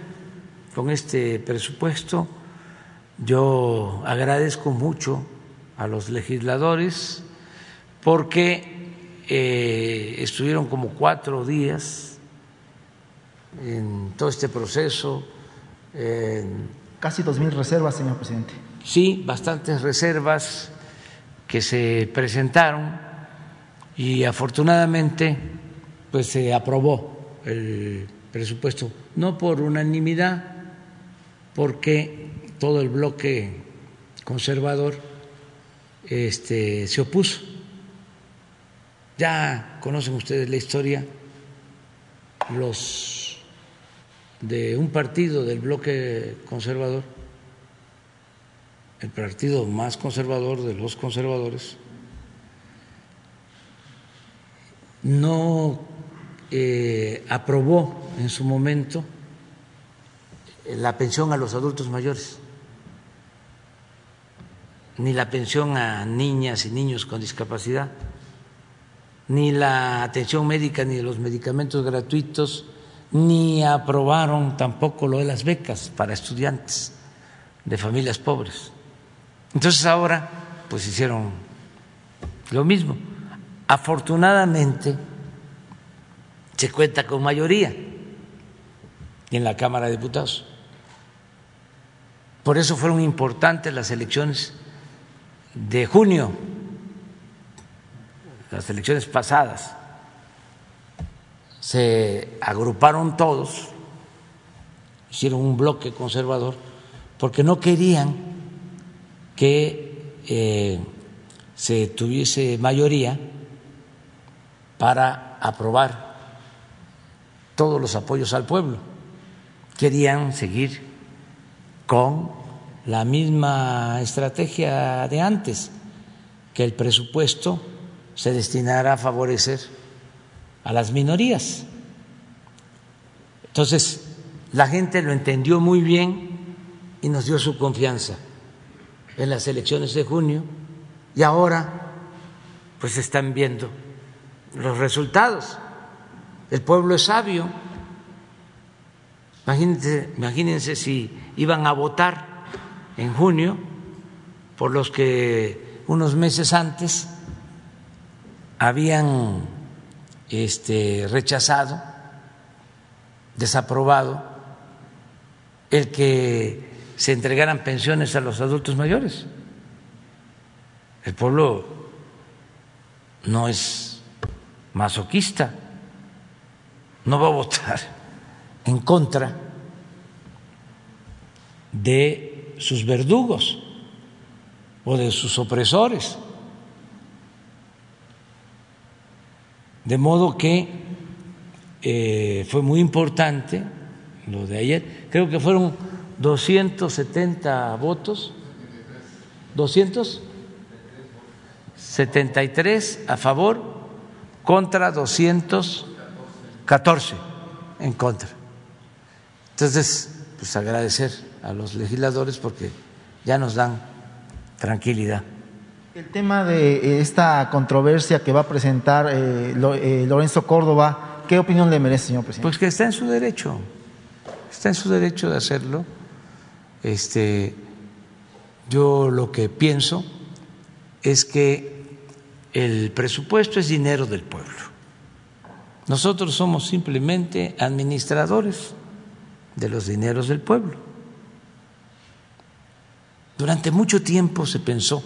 con este presupuesto. Yo agradezco mucho a los legisladores porque eh, estuvieron como cuatro días en todo este proceso. Casi dos mil reservas, señor presidente. Sí, bastantes reservas que se presentaron y afortunadamente pues se aprobó el presupuesto, no por unanimidad, porque todo el bloque conservador este, se opuso. Ya conocen ustedes la historia, los de un partido del bloque conservador, el partido más conservador de los conservadores, no eh, aprobó en su momento la pensión a los adultos mayores, ni la pensión a niñas y niños con discapacidad, ni la atención médica, ni los medicamentos gratuitos, ni aprobaron tampoco lo de las becas para estudiantes de familias pobres. Entonces ahora pues hicieron lo mismo. Afortunadamente se cuenta con mayoría en la Cámara de Diputados. Por eso fueron importantes las elecciones de junio, las elecciones pasadas. Se agruparon todos, hicieron un bloque conservador, porque no querían que eh, se tuviese mayoría para aprobar todos los apoyos al pueblo. Querían seguir con la misma estrategia de antes, que el presupuesto se destinara a favorecer a las minorías. Entonces, la gente lo entendió muy bien y nos dio su confianza en las elecciones de junio, y ahora pues están viendo los resultados. El pueblo es sabio, Imagínense, imagínense si iban a votar en junio por los que unos meses antes habían este, rechazado, desaprobado el que se entregaran pensiones a los adultos mayores. El pueblo no es masoquista, no va a votar en contra de sus verdugos o de sus opresores. De modo que eh, fue muy importante lo de ayer. Creo que fueron doscientos setenta votos, doscientos setenta y tres a favor, contra doscientos catorce en contra. Entonces, pues agradecer a los legisladores porque ya nos dan tranquilidad. El tema de esta controversia que va a presentar eh, Lorenzo Córdoba, ¿qué opinión le merece, señor presidente? Pues que está en su derecho, está en su derecho de hacerlo. Este, yo lo que pienso es que el presupuesto es dinero del pueblo. Nosotros somos simplemente administradores de los dineros del pueblo. Durante mucho tiempo se pensó,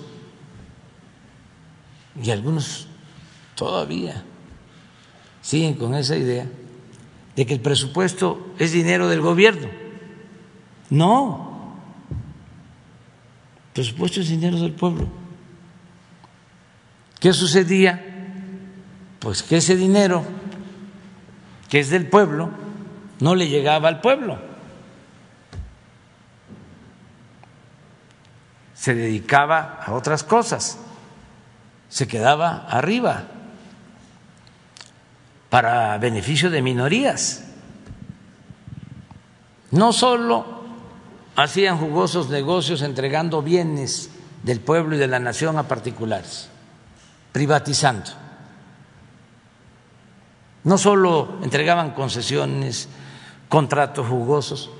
y algunos todavía siguen con esa idea, de que el presupuesto es dinero del gobierno. No, el presupuesto es dinero del pueblo. ¿Qué sucedía? Pues que ese dinero que es del pueblo no le llegaba al pueblo. Se dedicaba a otras cosas, se quedaba arriba para beneficio de minorías. No solo hacían jugosos negocios entregando bienes del pueblo y de la nación a particulares, privatizando. No solo entregaban concesiones, contratos jugosos,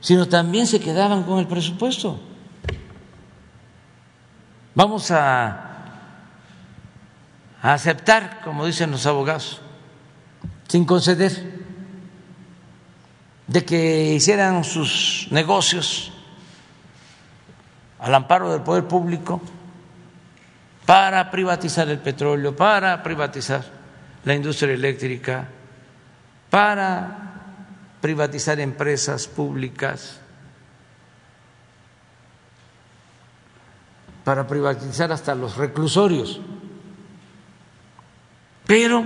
sino también se quedaban con el presupuesto. Vamos a a aceptar, como dicen los abogados, sin conceder, de que hicieran sus negocios al amparo del poder público para privatizar el petróleo, para privatizar la industria eléctrica, para privatizar empresas públicas, para privatizar hasta los reclusorios. Pero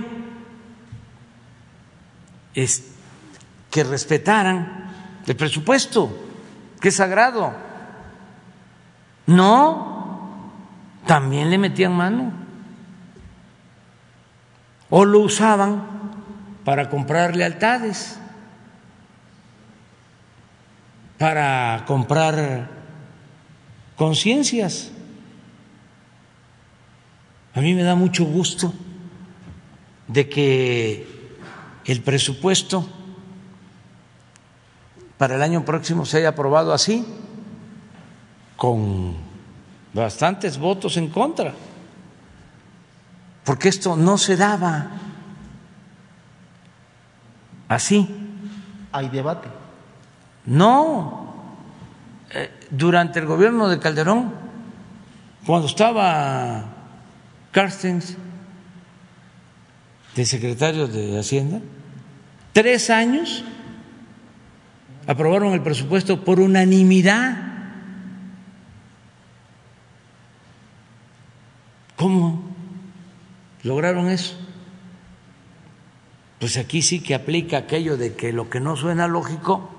es que respetaran el presupuesto, que es sagrado. No, también le metían mano. O lo usaban para comprar lealtades, para comprar conciencias. A mí me da mucho gusto de que el presupuesto para el año próximo se haya aprobado así, con bastantes votos en contra, porque esto no se daba así. ¿Hay debate? No, durante el gobierno de Calderón, cuando estaba Carstens de secretario de Hacienda, tres años aprobaron el presupuesto por unanimidad. ¿Cómo lograron eso? Pues aquí sí que aplica aquello de que lo que no suena lógico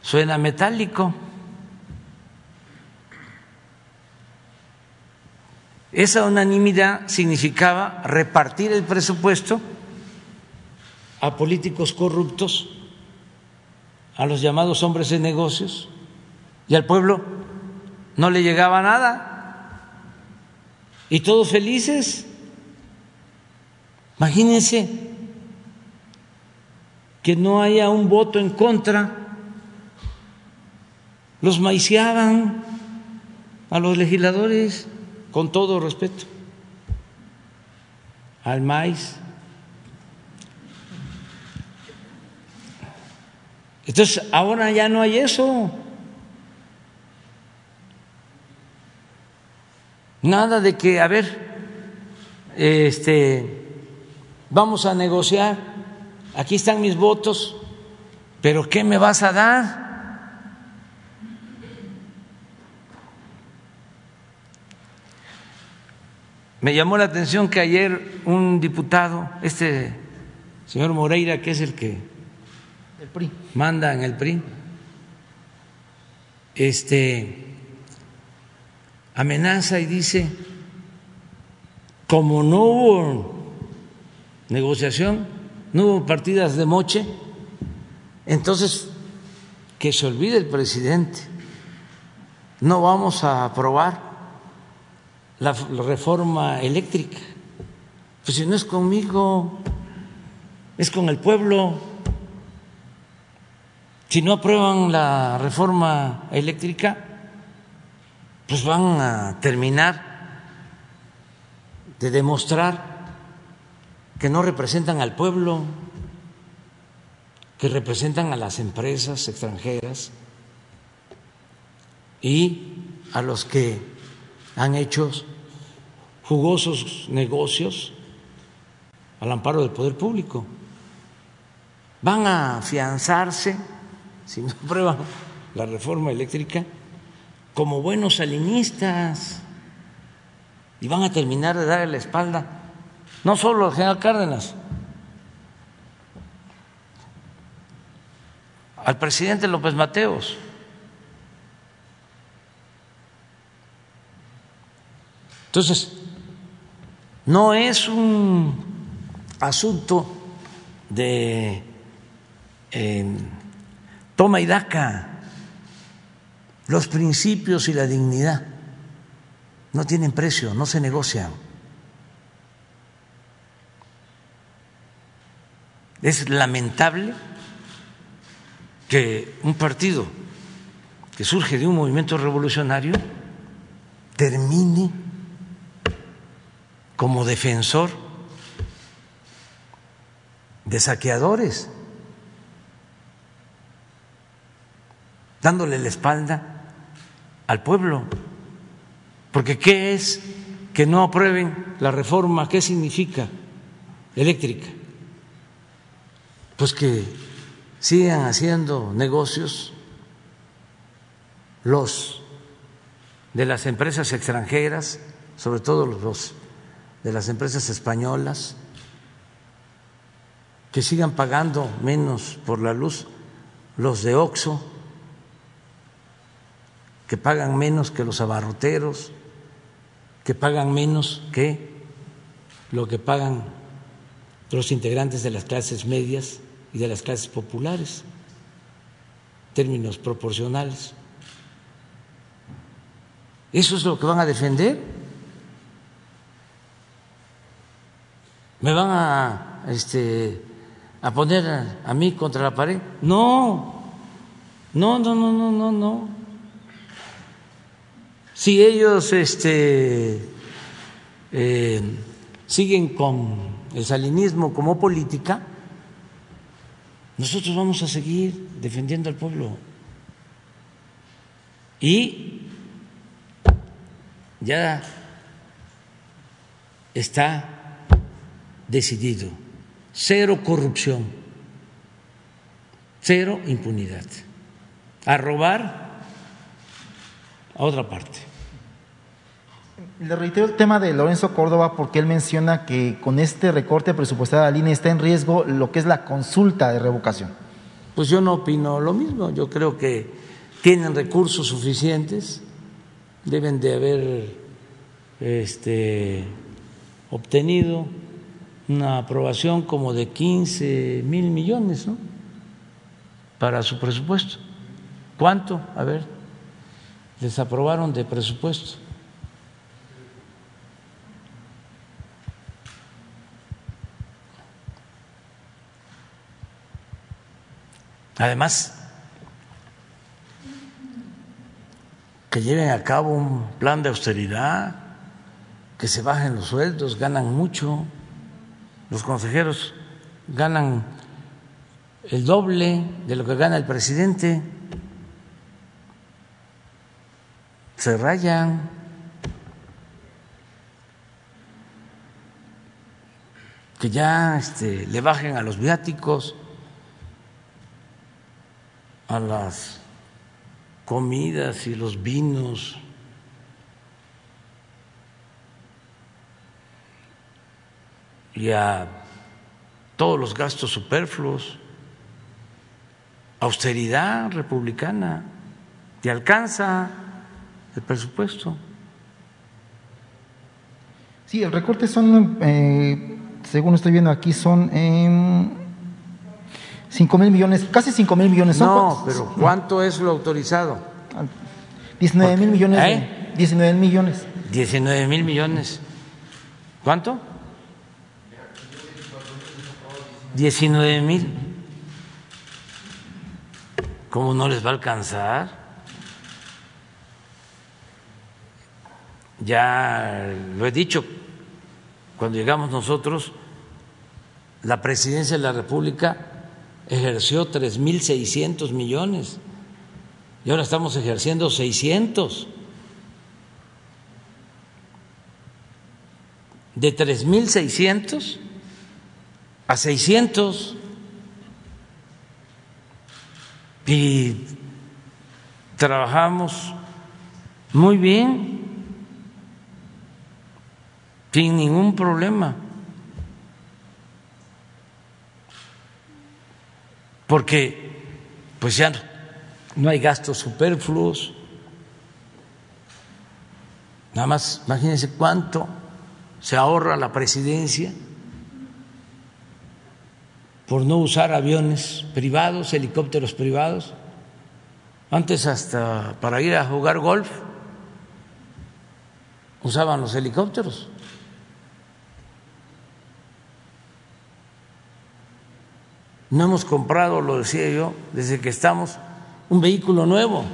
suena metálico. Esa unanimidad significaba repartir el presupuesto a políticos corruptos, a los llamados hombres de negocios, y al pueblo no le llegaba nada. Y todos felices. Imagínense que no haya un voto en contra. Los maiciaban a los legisladores, con todo respeto, al maíz. Entonces, ahora ya no hay eso. Nada de que, a ver, este, vamos a negociar, aquí están mis votos, pero ¿qué me vas a dar? Me llamó la atención que ayer un diputado, este señor Moreira, que es el que el P R I. manda en el P R I, este, amenaza y dice, como no hubo negociación, no hubo partidas de moche, entonces que se olvide el presidente, no vamos a aprobar la reforma eléctrica. Pues si no es conmigo, es con el pueblo. Si no aprueban la reforma eléctrica, pues van a terminar de demostrar que no representan al pueblo, que representan a las empresas extranjeras y a los que han hecho jugosos negocios al amparo del poder público. Van a afianzarse, si no aprueban la reforma eléctrica, como buenos salinistas, y van a terminar de darle la espalda no solo al general Cárdenas, al presidente López Mateos. Entonces, no es un asunto de eh, toma y daca. Los principios y la dignidad no tienen precio, no se negocian. Es lamentable que un partido que surge de un movimiento revolucionario termine como defensor de saqueadores, dándole la espalda al pueblo. Porque ¿qué es que no aprueben la reforma? ¿Qué significa eléctrica? Pues que sigan haciendo negocios los de las empresas extranjeras, sobre todo los dos de las empresas españolas, que sigan pagando menos por la luz, los de Oxxo, que pagan menos que los abarroteros, que pagan menos que lo que pagan los integrantes de las clases medias y de las clases populares, términos proporcionales. ¿Eso es lo que van a defender? ¿Me van a, este, a poner a, a mí contra la pared? No, no, no, no, no, no, no. Si ellos este, eh, siguen con el salinismo como política, nosotros vamos a seguir defendiendo al pueblo. Y ya está decidido, cero corrupción, cero impunidad, a robar a otra parte. Le reitero el tema de Lorenzo Córdoba, porque él menciona que con este recorte presupuestario de la línea está en riesgo lo que es la consulta de revocación. Pues yo no opino lo mismo, yo creo que tienen recursos suficientes, deben de haber este, obtenido una aprobación como de quince mil millones, ¿no?, para su presupuesto. ¿Cuánto? A ver, les aprobaron de presupuesto. Además, que lleven a cabo un plan de austeridad, que se bajen los sueldos, ganan mucho. Los consejeros ganan el doble de lo que gana el presidente. Se rayan. Que ya este, le bajen a los viáticos, a las comidas y los vinos. Y a todos los gastos superfluos, austeridad republicana, te alcanza el presupuesto. Sí, el recorte son, eh, según estoy viendo aquí, son eh, cinco mil millones, casi cinco mil millones. ¿Son no, cuántos? Pero ¿cuánto es lo autorizado? diecinueve mil millones. ¿Eh? diecinueve mil millones. diecinueve mil millones. ¿Cuánto? diecinueve mil. ¿Cómo no les va a alcanzar? Ya lo he dicho, cuando llegamos nosotros, la Presidencia de la República ejerció tres mil seiscientos millones y ahora estamos ejerciendo seiscientos. De tres mil seiscientos a seiscientos, y trabajamos muy bien, sin ningún problema, porque pues ya no, no hay gastos superfluos. Nada más imagínense cuánto se ahorra la presidencia por no usar aviones privados, helicópteros privados. Antes, hasta para ir a jugar golf usaban los helicópteros. No hemos comprado, lo decía yo, desde que estamos, un vehículo nuevo.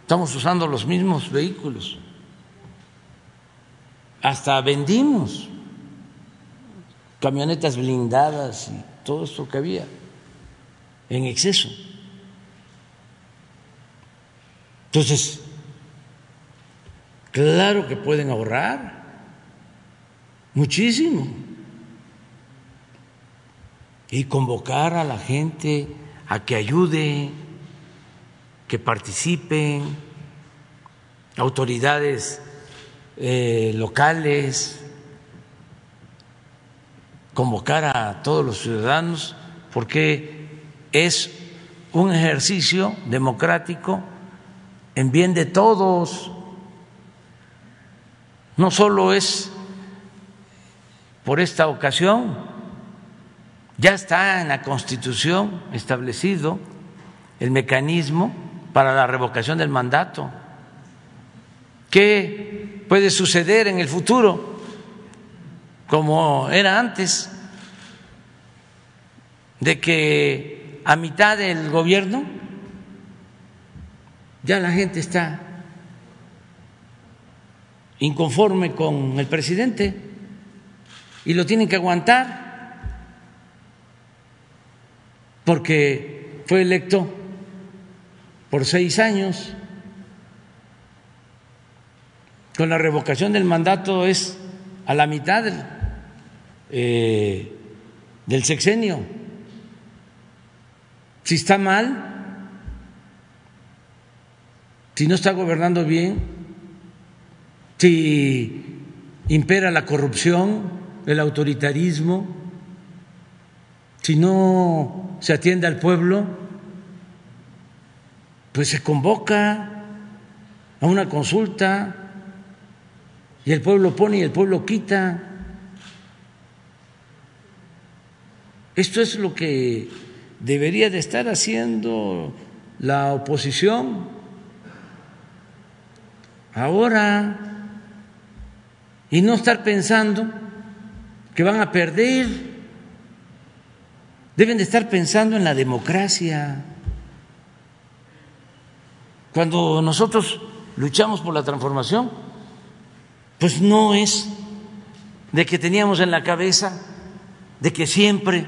Estamos usando los mismos vehículos. Hasta vendimos camionetas blindadas y todo esto que había en exceso. Entonces, claro que pueden ahorrar muchísimo y convocar a la gente a que ayude, que participen, autoridades eh, locales, convocar a todos los ciudadanos, porque es un ejercicio democrático en bien de todos. No solo es por esta ocasión, ya está en la Constitución establecido el mecanismo para la revocación del mandato. ¿Qué puede suceder en el futuro? Como era antes, de que a mitad del gobierno ya la gente está inconforme con el presidente y lo tienen que aguantar porque fue electo por seis años. Con la revocación del mandato es a la mitad del, eh, del sexenio. Si está mal, si no está gobernando bien, si impera la corrupción, el autoritarismo, si no se atiende al pueblo, pues se convoca a una consulta. Y el pueblo pone y el pueblo quita. Esto es lo que debería de estar haciendo la oposición ahora y no estar pensando que van a perder Deben de estar pensando en la democracia. Cuando nosotros luchamos por la transformación, pues no es de que teníamos en la cabeza de que siempre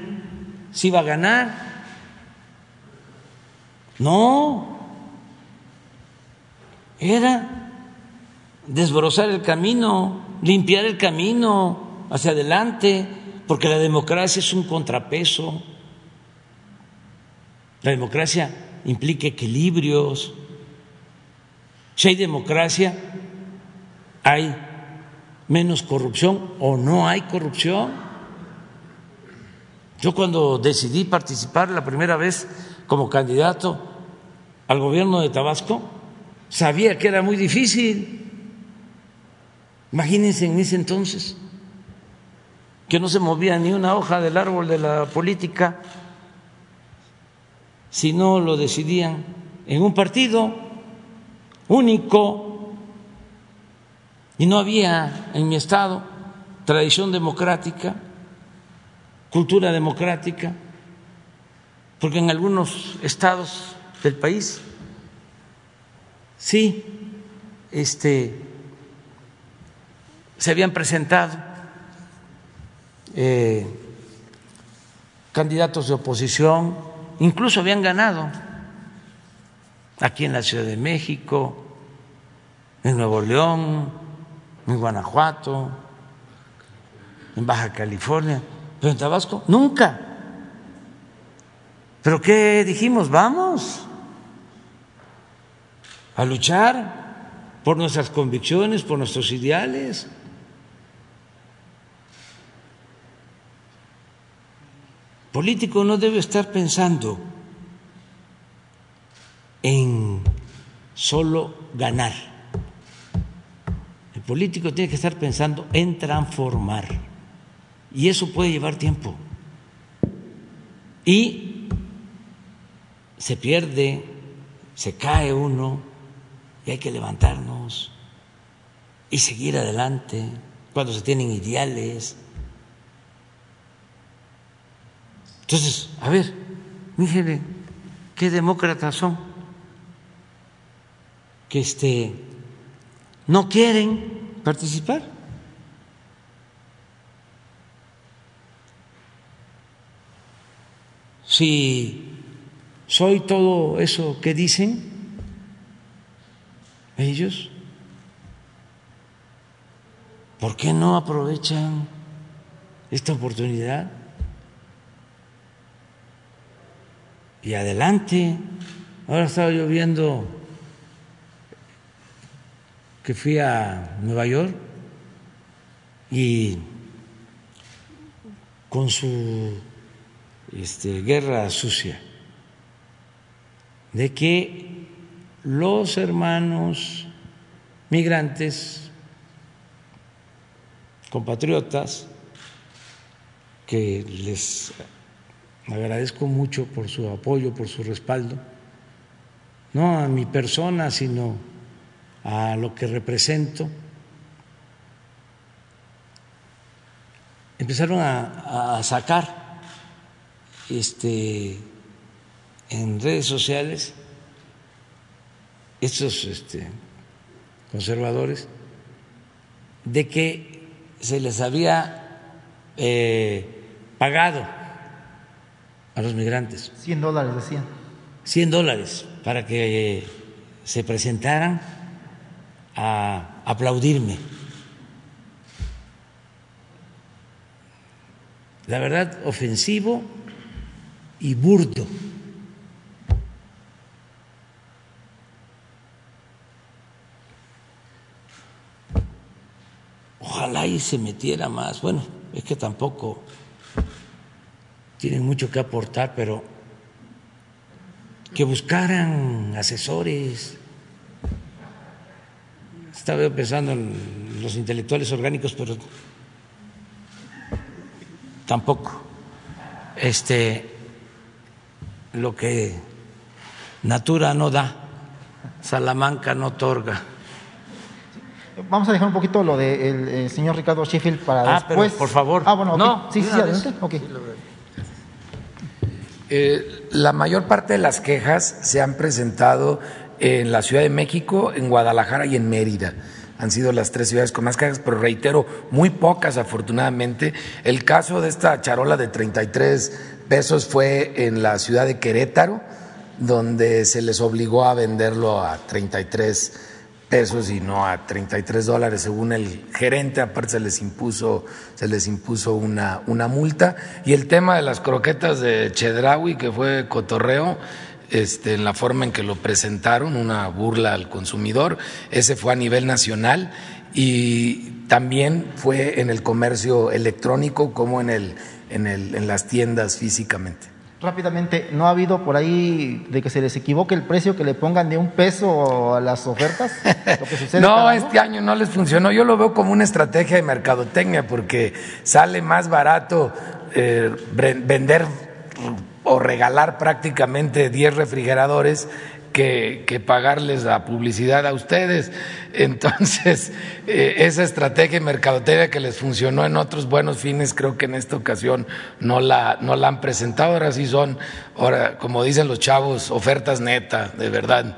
se iba a ganar. No, era desbrozar el camino, limpiar el camino hacia adelante, porque la democracia es un contrapeso. La democracia implica equilibrios. Si hay democracia, hay menos corrupción o no hay corrupción. Yo cuando decidí participar la primera vez como candidato al gobierno de Tabasco, sabía que era muy difícil. Imagínense en ese entonces, que no se movía ni una hoja del árbol de la política si no lo decidían en un partido único, y no había en mi estado tradición democrática, cultura democrática, porque en algunos estados del país sí este, se habían presentado eh, candidatos de oposición, incluso habían ganado aquí en la Ciudad de México, en Nuevo León, en Guanajuato, en Baja California. Pero en Tabasco, nunca. ¿Pero qué dijimos? Vamos a luchar por nuestras convicciones, por nuestros ideales. Político no debe estar pensando en solo ganar. El político tiene que estar pensando en transformar. Y eso puede llevar tiempo. Y se pierde, se cae uno, y hay que levantarnos y seguir adelante cuando se tienen ideales. Entonces, a ver, fíjense qué demócratas son, que este, no quieren participar. Si soy todo eso que dicen ellos, ¿por qué no aprovechan esta oportunidad? Y adelante. Ahora estaba yo viendo que fui a Nueva York y con su Este, guerra sucia de que los hermanos migrantes, compatriotas, que les agradezco mucho por su apoyo, por su respaldo, no a mi persona, sino a lo que represento, empezaron a, a sacar Este, en redes sociales estos este, conservadores de que se les había eh, pagado a los migrantes cien dólares, decían cien dólares para que se presentaran a aplaudirme. La verdad, ofensivo y burdo. Ojalá y se metiera más. Bueno, es que tampoco tienen mucho que aportar, pero que buscaran asesores. Estaba pensando en los intelectuales orgánicos, pero tampoco. Este Lo que Natura no da, Salamanca no otorga. Vamos a dejar un poquito lo del de el señor Ricardo Sheffield para ah, después. Ah, pero por favor. Ah, bueno, okay. No, sí, sí, adelante. Okay. Eh, la mayor parte de las quejas se han presentado en la Ciudad de México, en Guadalajara y en Mérida. Han sido las tres ciudades con más quejas, pero reitero, muy pocas afortunadamente. El caso de esta charola de treinta y tres pesos fue en la ciudad de Querétaro, donde se les obligó a venderlo a treinta y tres pesos y no a treinta y tres dólares, según el gerente. Aparte se les impuso, se les impuso una, una multa. Y el tema de las croquetas de Chedraui, que fue cotorreo, Este, en la forma en que lo presentaron, una burla al consumidor. Ese fue a nivel nacional y también fue en el comercio electrónico como en, el, en, el, en las tiendas físicamente. Rápidamente, ¿no ha habido por ahí de que se les equivoque el precio, que le pongan de un peso a las ofertas? ¿Lo que sucede no, este año no les funcionó. Yo lo veo como una estrategia de mercadotecnia porque sale más barato eh, vender o regalar prácticamente diez refrigeradores que, que pagarles la publicidad a ustedes. Entonces, eh, esa estrategia mercadotecnia que les funcionó en otros buenos fines, creo que en esta ocasión no la, no la han presentado. Ahora sí son, ahora como dicen los chavos, ofertas neta, de verdad.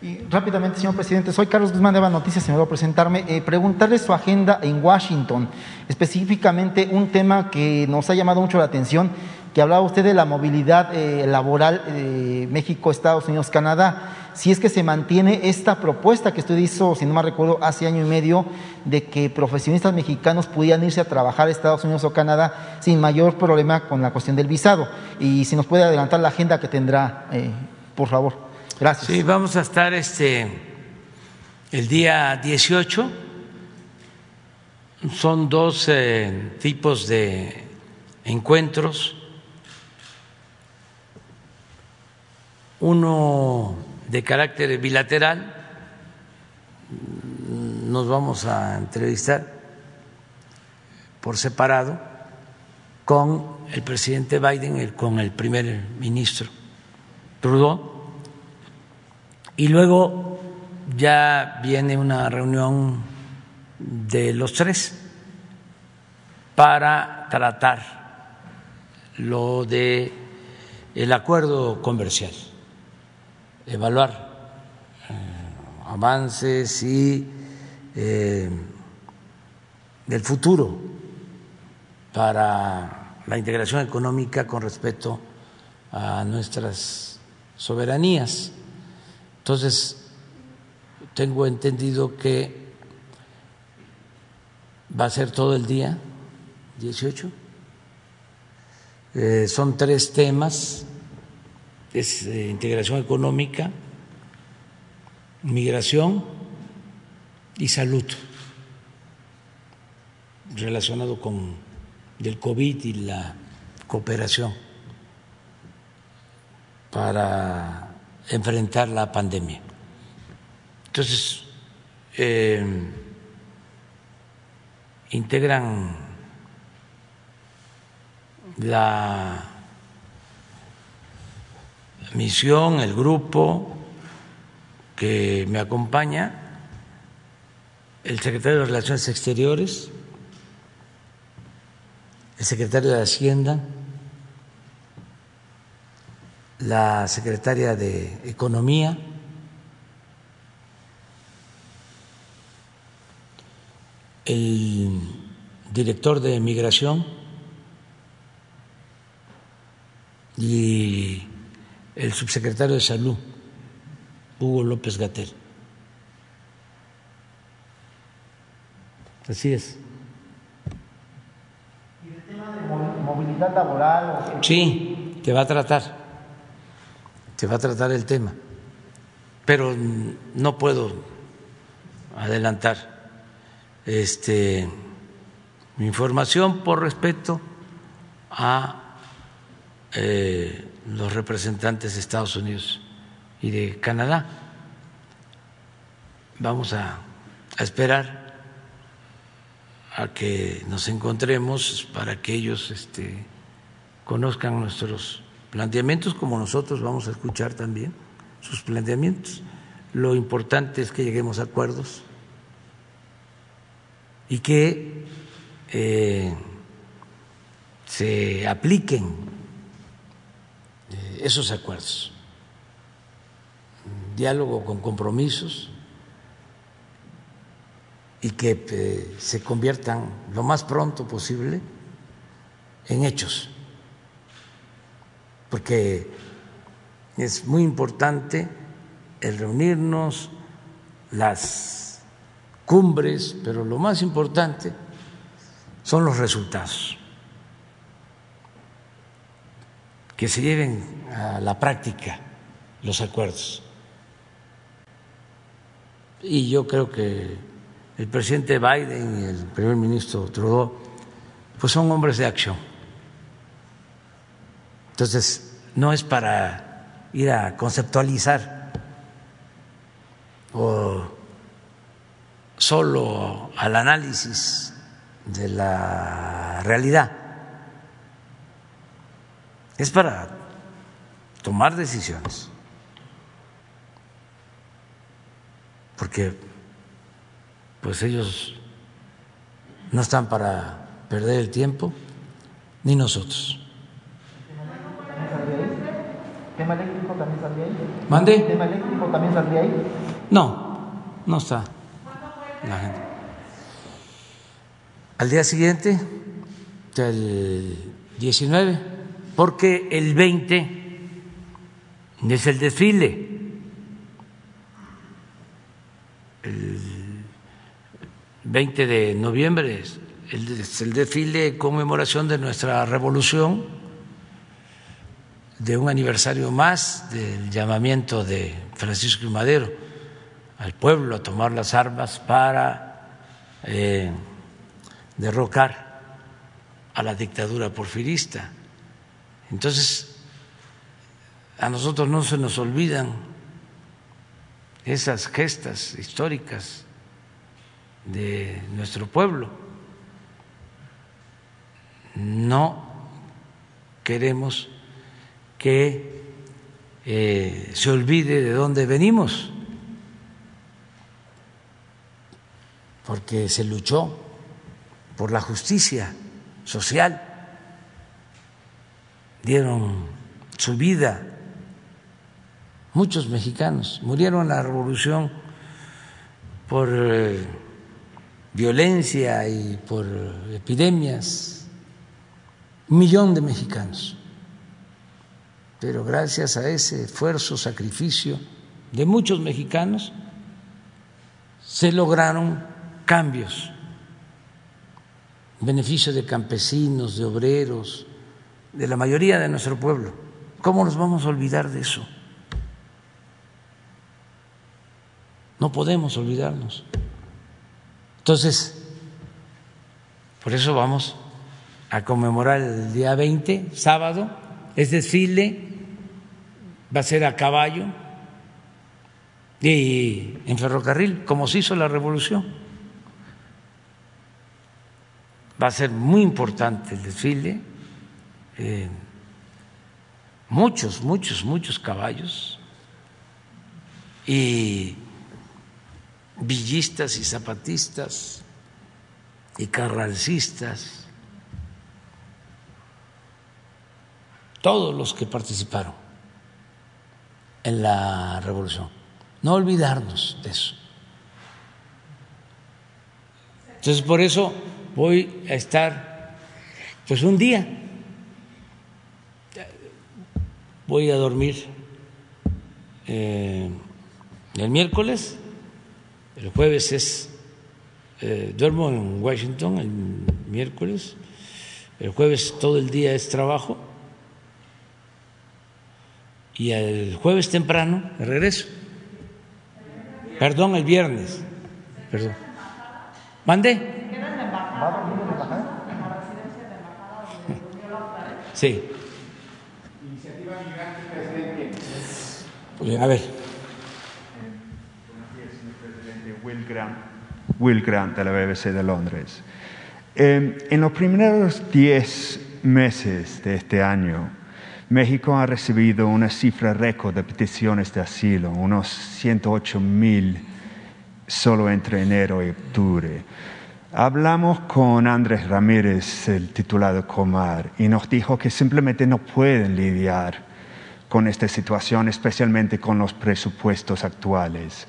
Y rápidamente, señor presidente, soy Carlos Guzmán de Eva Noticias, señor, por presentarme. Eh, preguntarle su agenda en Washington, específicamente un tema que nos ha llamado mucho la atención, que hablaba usted de la movilidad eh, laboral eh, México, Estados Unidos, Canadá. Si es que se mantiene esta propuesta que usted hizo, si no me recuerdo, hace año y medio, de que profesionistas mexicanos pudieran irse a trabajar a Estados Unidos o Canadá sin mayor problema con la cuestión del visado. Y si nos puede adelantar la agenda que tendrá, eh, por favor. Gracias. Sí, vamos a estar este el día dieciocho. Son dos eh, tipos de encuentros. Uno de carácter bilateral. Nos vamos a entrevistar por separado con el presidente Biden y con el primer ministro Trudeau. Y luego ya viene una reunión de los tres para tratar lo de el acuerdo comercial, evaluar eh, avances y eh, el futuro para la integración económica con respecto a nuestras soberanías. Entonces, tengo entendido que va a ser todo el día, dieciocho. Eh, son tres temas, es eh, integración económica, migración y salud, relacionado con el COVID y la cooperación para enfrentar la pandemia. Entonces, eh, integran la misión, el grupo que me acompaña, el secretario de Relaciones Exteriores, el secretario de Hacienda, la secretaria de Economía, el director de Migración y el subsecretario de Salud, Hugo López-Gatell. Así es. ¿Y el tema de movilidad laboral? Sí, te va a tratar. Se va a tratar el tema, pero no puedo adelantar este, mi información por respeto a eh, los representantes de Estados Unidos y de Canadá. Vamos a, a esperar a que nos encontremos para que ellos este, conozcan nuestros planteamientos, como nosotros vamos a escuchar también sus planteamientos. Lo importante es que lleguemos a acuerdos y que eh, se apliquen esos acuerdos, diálogo con compromisos, y que se conviertan lo más pronto posible en hechos, porque es muy importante el reunirnos, las cumbres, pero lo más importante son los resultados, que se lleven a la práctica los acuerdos. Y yo creo que el presidente Biden y el primer ministro Trudeau pues son hombres de acción. Entonces, no es para ir a conceptualizar o solo al análisis de la realidad. Es para tomar decisiones, porque pues ellos no están para perder el tiempo, ni nosotros. ¿Tema eléctrico también saldría ahí? ¿Mande? ¿Tema eléctrico también saldría ahí? No, no está la gente. Al día siguiente, el diecinueve, porque el veinte es el desfile, el veinte de noviembre es el desfile de conmemoración de nuestra revolución, de un aniversario más del llamamiento de Francisco I. Madero al pueblo a tomar las armas para eh, derrocar a la dictadura porfirista. Entonces, a nosotros no se nos olvidan esas gestas históricas de nuestro pueblo. No queremos que eh, se olvide de dónde venimos, porque se luchó por la justicia social, dieron su vida muchos mexicanos, murieron en la revolución por eh, violencia y por epidemias, un millón de mexicanos, pero gracias a ese esfuerzo, sacrificio de muchos mexicanos, se lograron cambios, beneficios de campesinos, de obreros, de la mayoría de nuestro pueblo. ¿Cómo nos vamos a olvidar de eso? No podemos olvidarnos. Entonces, por eso vamos a conmemorar el día veinte, sábado, es desfile, va a ser a caballo y en ferrocarril, como se hizo la revolución. Va a ser muy importante el desfile. Eh, muchos, muchos, muchos caballos y villistas y zapatistas y carrancistas, todos los que participaron en la revolución. No olvidarnos de eso. Entonces, por eso voy a estar pues un día. Voy a dormir eh, el miércoles, el jueves es, eh, duermo en Washington el miércoles, el jueves todo el día es trabajo y el jueves temprano regreso. Perdón, el viernes. Perdón. ¿Mande? Sí. A ver. Buenos días, señor presidente. Will Grant, Will Grant de la B B C de Londres. Eh, en los primeros diez meses de este año, México ha recibido una cifra récord de peticiones de asilo, unos ciento ocho mil solo entre enero y octubre. Hablamos con Andrés Ramírez, el titular de Comar, y nos dijo que simplemente no pueden lidiar con esta situación, especialmente con los presupuestos actuales.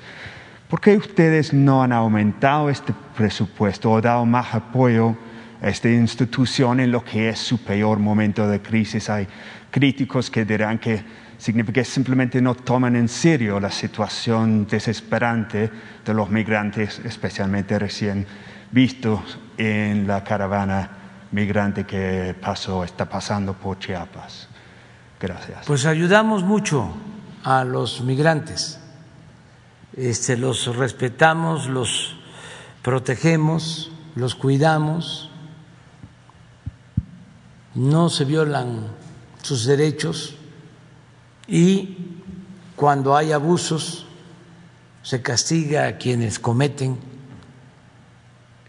¿Por qué ustedes no han aumentado este presupuesto o dado más apoyo a esta institución en lo que es su peor momento de crisis? Hay críticos que dirán que significa que simplemente no toman en serio la situación desesperante de los migrantes, especialmente recién vistos en la caravana migrante que pasó, está pasando por Chiapas. Gracias. Pues ayudamos mucho a los migrantes. Este, los respetamos, los protegemos, los cuidamos, no se violan sus derechos y cuando hay abusos se castiga a quienes cometen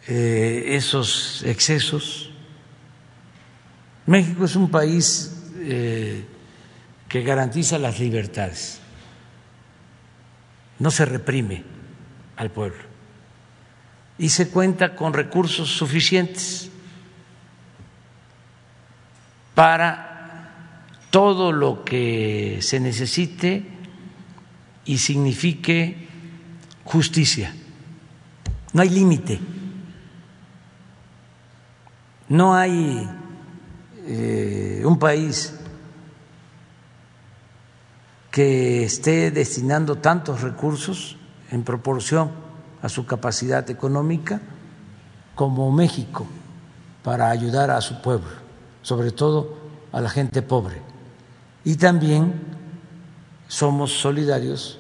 eh, esos excesos. México es un país eh, que garantiza las libertades. No se reprime al pueblo y se cuenta con recursos suficientes para todo lo que se necesite y signifique justicia. No hay límite, no hay eh, un país que esté destinando tantos recursos en proporción a su capacidad económica como México para ayudar a su pueblo, sobre todo a la gente pobre. Y también somos solidarios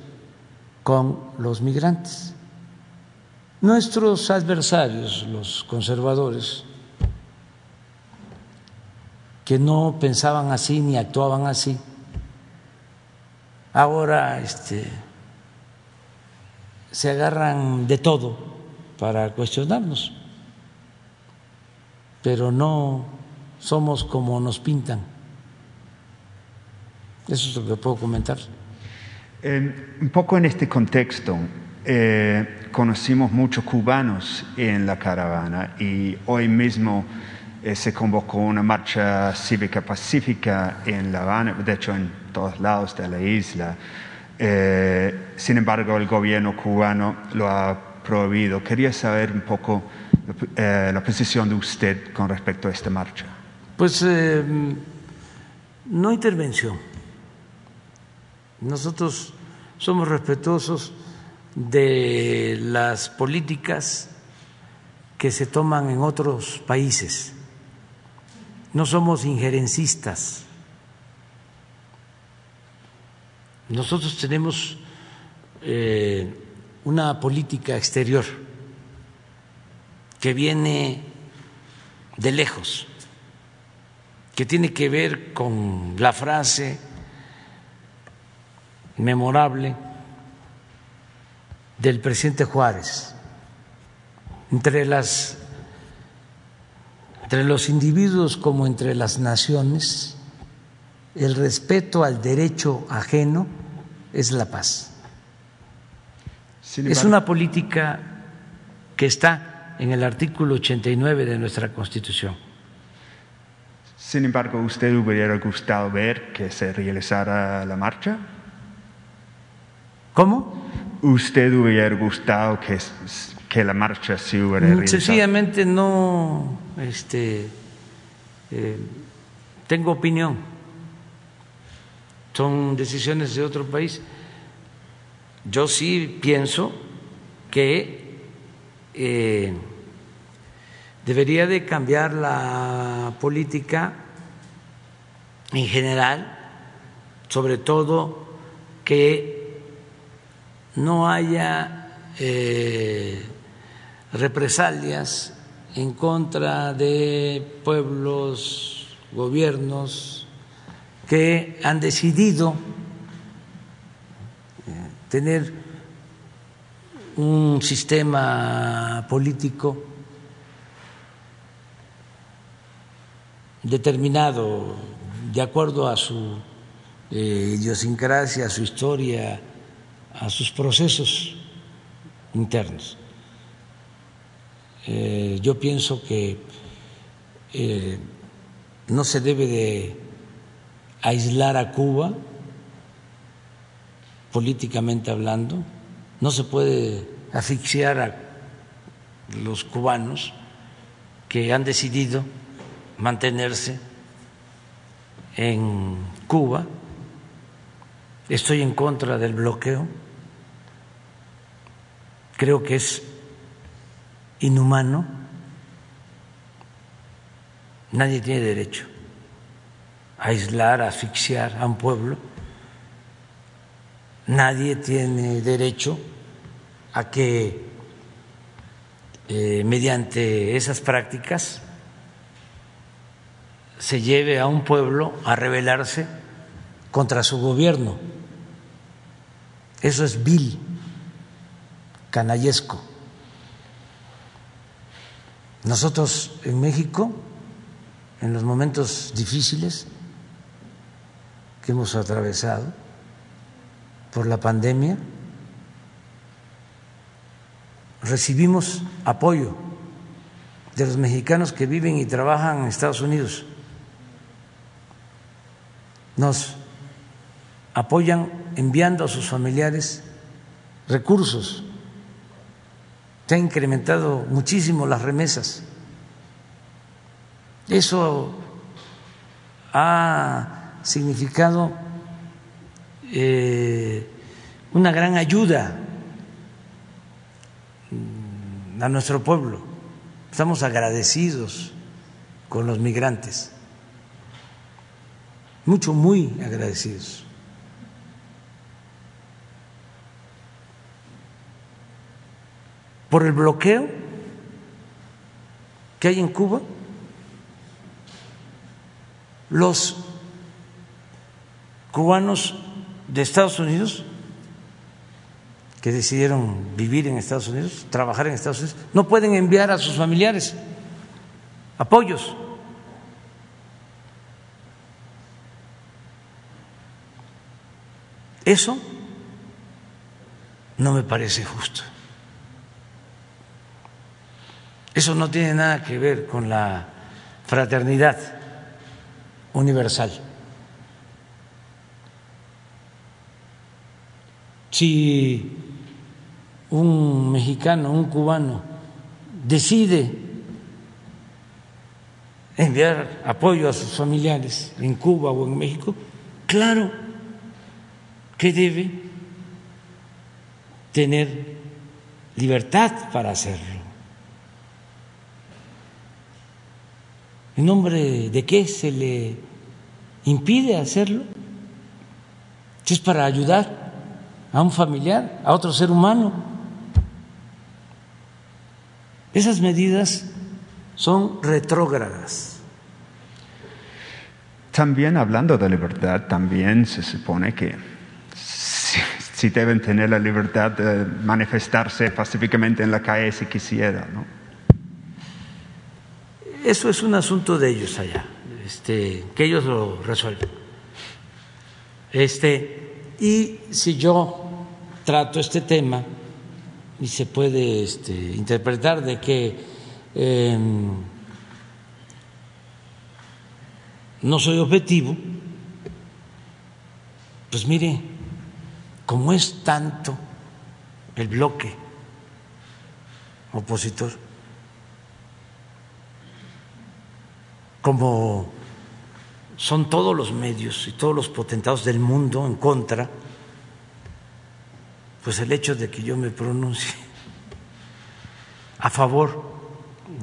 con los migrantes. Nuestros adversarios, los conservadores, que no pensaban así ni actuaban así, ahora este, se agarran de todo para cuestionarnos, pero no somos como nos pintan. Eso es lo que puedo comentar. Eh, un poco en este contexto, eh, conocimos muchos cubanos en la caravana y hoy mismo eh, se convocó una marcha cívica pacífica en La Habana, de hecho en todos lados de la isla. Eh, sin embargo, el gobierno cubano lo ha prohibido. Quería saber un poco eh, la posición de usted con respecto a esta marcha. Pues eh, no intervención. Nosotros somos respetuosos de las políticas que se toman en otros países. No somos injerencistas. Nosotros tenemos eh, una política exterior que viene de lejos, que tiene que ver con la frase memorable del presidente Juárez: entre las, entre los individuos como entre las naciones, el respeto al derecho ajeno es la paz. Es una política que está en el artículo ochenta y nueve de nuestra Constitución. Sin embargo, ¿usted hubiera gustado ver que se realizara la marcha? ¿Cómo? ¿Usted hubiera gustado que, que la marcha se hubiera realizado? Sencillamente no este, eh, tengo opinión. Son decisiones de otro país. Yo sí pienso que eh, debería de cambiar la política en general, sobre todo que no haya eh, represalias en contra de pueblos, gobiernos que han decidido tener un sistema político determinado de acuerdo a su eh, idiosincrasia, a su historia, a sus procesos internos. Eh, yo pienso que eh, no se debe de aislar a Cuba políticamente hablando, no se puede asfixiar a los cubanos que han decidido mantenerse en Cuba. Estoy en contra del bloqueo, creo que es inhumano, nadie tiene derecho a aislar, a asfixiar a un pueblo, nadie tiene derecho a que eh, mediante esas prácticas se lleve a un pueblo a rebelarse contra su gobierno. Eso es vil, canallesco. Nosotros en México, en los momentos difíciles que hemos atravesado por la pandemia, recibimos apoyo de los mexicanos que viven y trabajan en Estados Unidos. Nos apoyan enviando a sus familiares recursos. Se han incrementado muchísimo las remesas. Eso ha significado eh, una gran ayuda a nuestro pueblo. Estamos agradecidos con los migrantes, mucho, muy agradecidos. Por el bloqueo que hay en Cuba, los cubanos de Estados Unidos que decidieron vivir en Estados Unidos, trabajar en Estados Unidos, no pueden enviar a sus familiares apoyos. Eso no me parece justo. Eso no tiene nada que ver con la fraternidad universal. Si un mexicano, un cubano decide enviar apoyo a sus familiares en Cuba o en México, claro que debe tener libertad para hacerlo. ¿En nombre de qué se le impide hacerlo? Si es para ayudar a un familiar, a otro ser humano. Esas medidas son retrógradas. También hablando de libertad, también se supone que si, si deben tener la libertad de manifestarse pacíficamente en la calle si quisiera, ¿no? Eso es un asunto de ellos allá, este, que ellos lo resuelven. Este, y si yo trato este tema, y se puede este, interpretar de que eh, no soy objetivo, pues mire, como es tanto el bloque opositor, como son todos los medios y todos los potentados del mundo en contra, pues el hecho de que yo me pronuncie a favor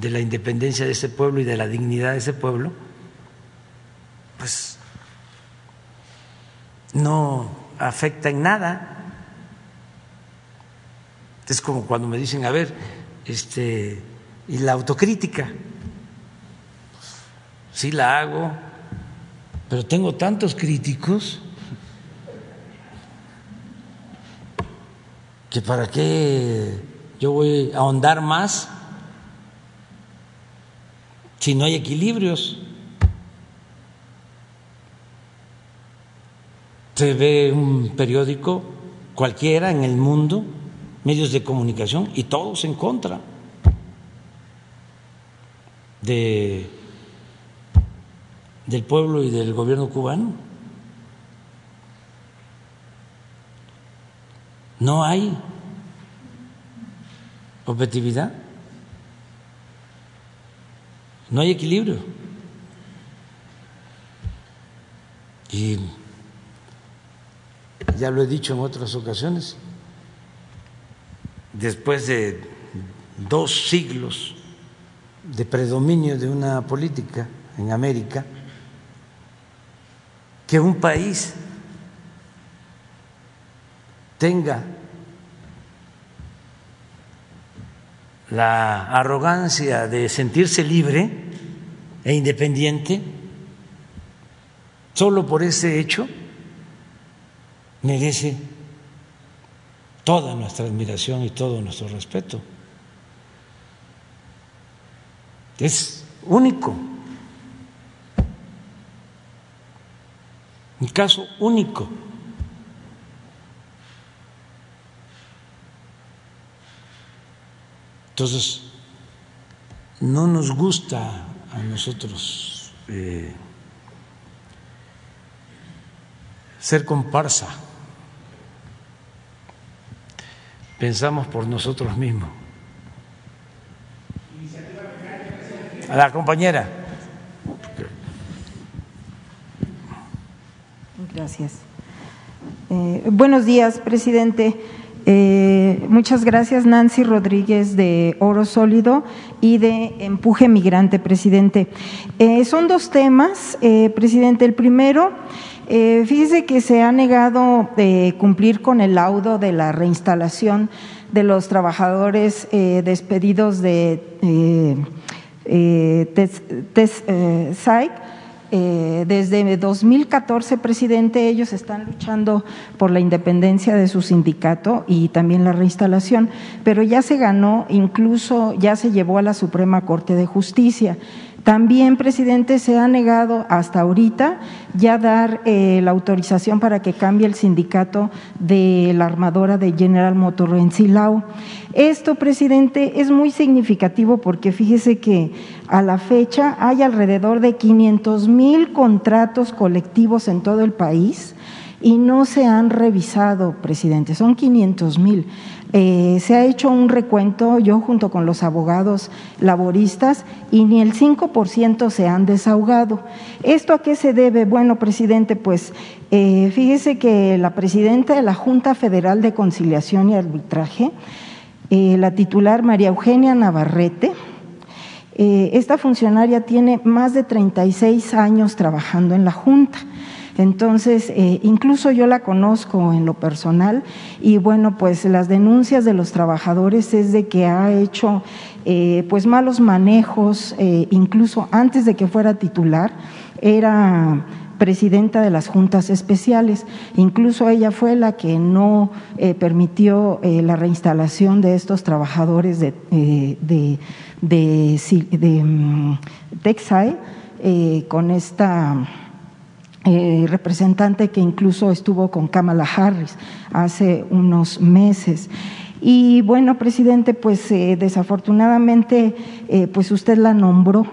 de la independencia de ese pueblo y de la dignidad de ese pueblo, pues no afecta en nada. Es como cuando me dicen, a ver, este, y la autocrítica. Sí la hago, pero tengo tantos críticos que para qué yo voy a ahondar más si no hay equilibrios. Se ve un periódico cualquiera en el mundo, medios de comunicación, y todos en contra de... del pueblo y del gobierno cubano. no hay objetividad, no hay equilibrio. Y ya lo he dicho en otras ocasiones, después de dos siglos de predominio de una política en América, que un país tenga la arrogancia de sentirse libre e independiente, solo por ese hecho merece toda nuestra admiración y todo nuestro respeto. Es único, un caso único. Entonces, no nos gusta a nosotros eh, ser comparsa. Pensamos por nosotros mismos. A la compañera. Gracias. Eh, buenos días, presidente. Eh, muchas gracias, Nancy Rodríguez de Oro Sólido y de Empuje Migrante, presidente. Eh, son dos temas, eh, presidente. El primero, eh, fíjese que se ha negado eh, cumplir con el laudo de la reinstalación de los trabajadores eh, despedidos de eh, eh, tes, tes, eh, S A I C. Eh, desde dos mil catorce, presidente, ellos están luchando por la independencia de su sindicato y también la reinstalación, pero ya se ganó, incluso ya se llevó a la Suprema Corte de Justicia. También, presidente, se ha negado hasta ahorita ya dar eh, la autorización para que cambie el sindicato de la armadora de General Motor en Silao. Esto, presidente, es muy significativo porque fíjese que a la fecha hay alrededor de quinientos mil contratos colectivos en todo el país y no se han revisado, presidente, son quinientos mil. Eh, se ha hecho un recuento, yo junto con los abogados laboristas, y ni el cinco por ciento se han desahogado. ¿Esto a qué se debe? Bueno, presidente, pues eh, fíjese que la presidenta de la Junta Federal de Conciliación y Arbitraje, eh, la titular María Eugenia Navarrete, eh, esta funcionaria tiene más de treinta y seis años trabajando en la Junta. Entonces, eh, incluso yo la conozco en lo personal y bueno, pues las denuncias de los trabajadores es de que ha hecho eh, pues malos manejos, eh, incluso antes de que fuera titular, era presidenta de las juntas especiales. Incluso ella fue la que no eh, permitió eh, la reinstalación de estos trabajadores de, eh, de, de, de, de um, Texae eh, con esta… Eh, representante que incluso estuvo con Kamala Harris hace unos meses. Y bueno, presidente, pues eh, desafortunadamente eh, pues usted la nombró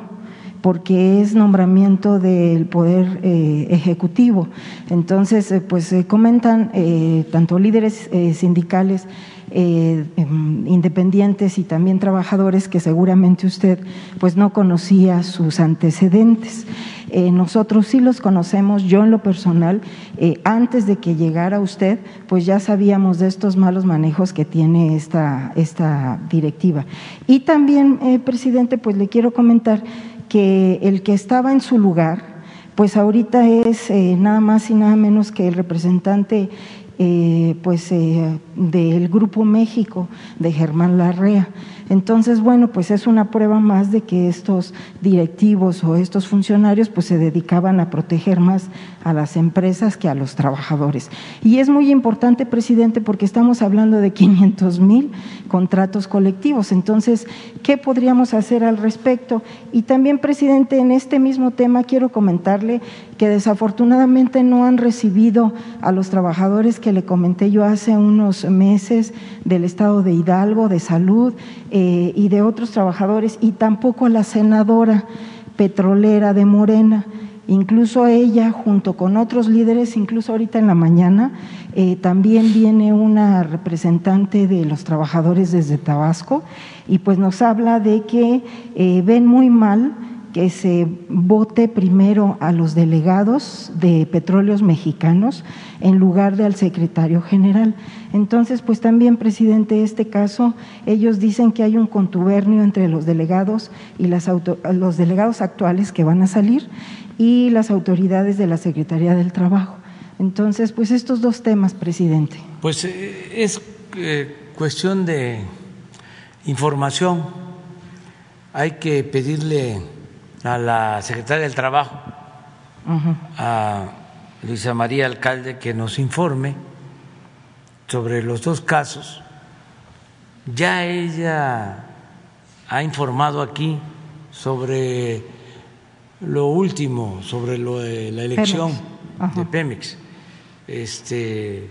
porque es nombramiento del Poder eh, Ejecutivo. Entonces, eh, pues eh, comentan eh, tanto líderes eh, sindicales Eh, eh, independientes y también trabajadores que seguramente usted pues no conocía sus antecedentes. Eh, nosotros sí los conocemos, yo en lo personal, eh, antes de que llegara usted, pues ya sabíamos de estos malos manejos que tiene esta, esta directiva. Y también, eh, presidente, pues le quiero comentar que el que estaba en su lugar, pues ahorita es eh, nada más y nada menos que el representante Eh, pues eh, del Grupo México de Germán Larrea. Entonces, bueno, pues es una prueba más de que estos directivos o estos funcionarios pues se dedicaban a proteger más a las empresas que a los trabajadores. Y es muy importante, presidente, porque estamos hablando de quinientos mil contratos colectivos. Entonces, ¿qué podríamos hacer al respecto? Y también, presidente, en este mismo tema quiero comentarle que desafortunadamente no han recibido a los trabajadores que le comenté yo hace unos meses del estado de Hidalgo, de salud eh, y de otros trabajadores, y tampoco a la senadora petrolera de Morena. Incluso ella, junto con otros líderes, incluso ahorita en la mañana, eh, también viene una representante de los trabajadores desde Tabasco y pues nos habla de que eh, ven muy mal que se vote primero a los delegados de Petróleos Mexicanos en lugar de al secretario general. Entonces, pues también, presidente, este caso, ellos dicen que hay un contubernio entre los delegados y las auto, los delegados actuales que van a salir y las autoridades de la Secretaría del Trabajo. Entonces, pues estos dos temas, presidente. Pues es eh, cuestión de información. Hay que pedirle a la secretaria del Trabajo, uh-huh. a Luisa María Alcalde, que nos informe sobre los dos casos. Ya ella ha informado aquí sobre lo último, sobre lo de la elección Pemex. de Pemex. Este,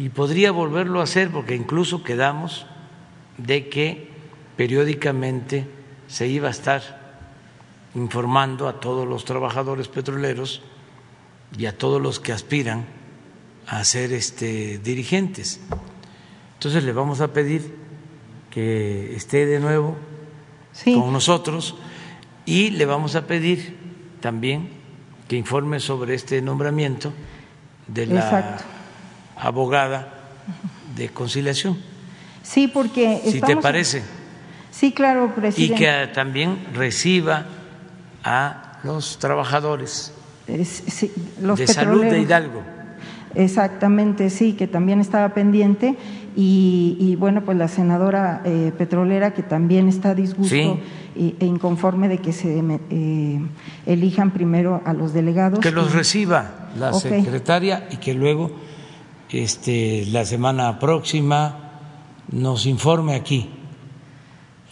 y podría volverlo a hacer porque incluso quedamos de que periódicamente se iba a estar informando a todos los trabajadores petroleros y a todos los que aspiran a ser este, dirigentes. Entonces le vamos a pedir que esté de nuevo sí. con nosotros y le vamos a pedir también que informe sobre este nombramiento de la Exacto. abogada de conciliación. Sí, porque si te parece. Sí, claro, presidente. Y que también reciba a los trabajadores sí, los de salud de Hidalgo. Exactamente, sí, que también estaba pendiente. Y, y bueno, pues la senadora eh, petrolera, que también está a disgusto sí. e, e inconforme de que se eh, elijan primero a los delegados. Que los y, reciba la okay. secretaria y que luego este, la semana próxima nos informe aquí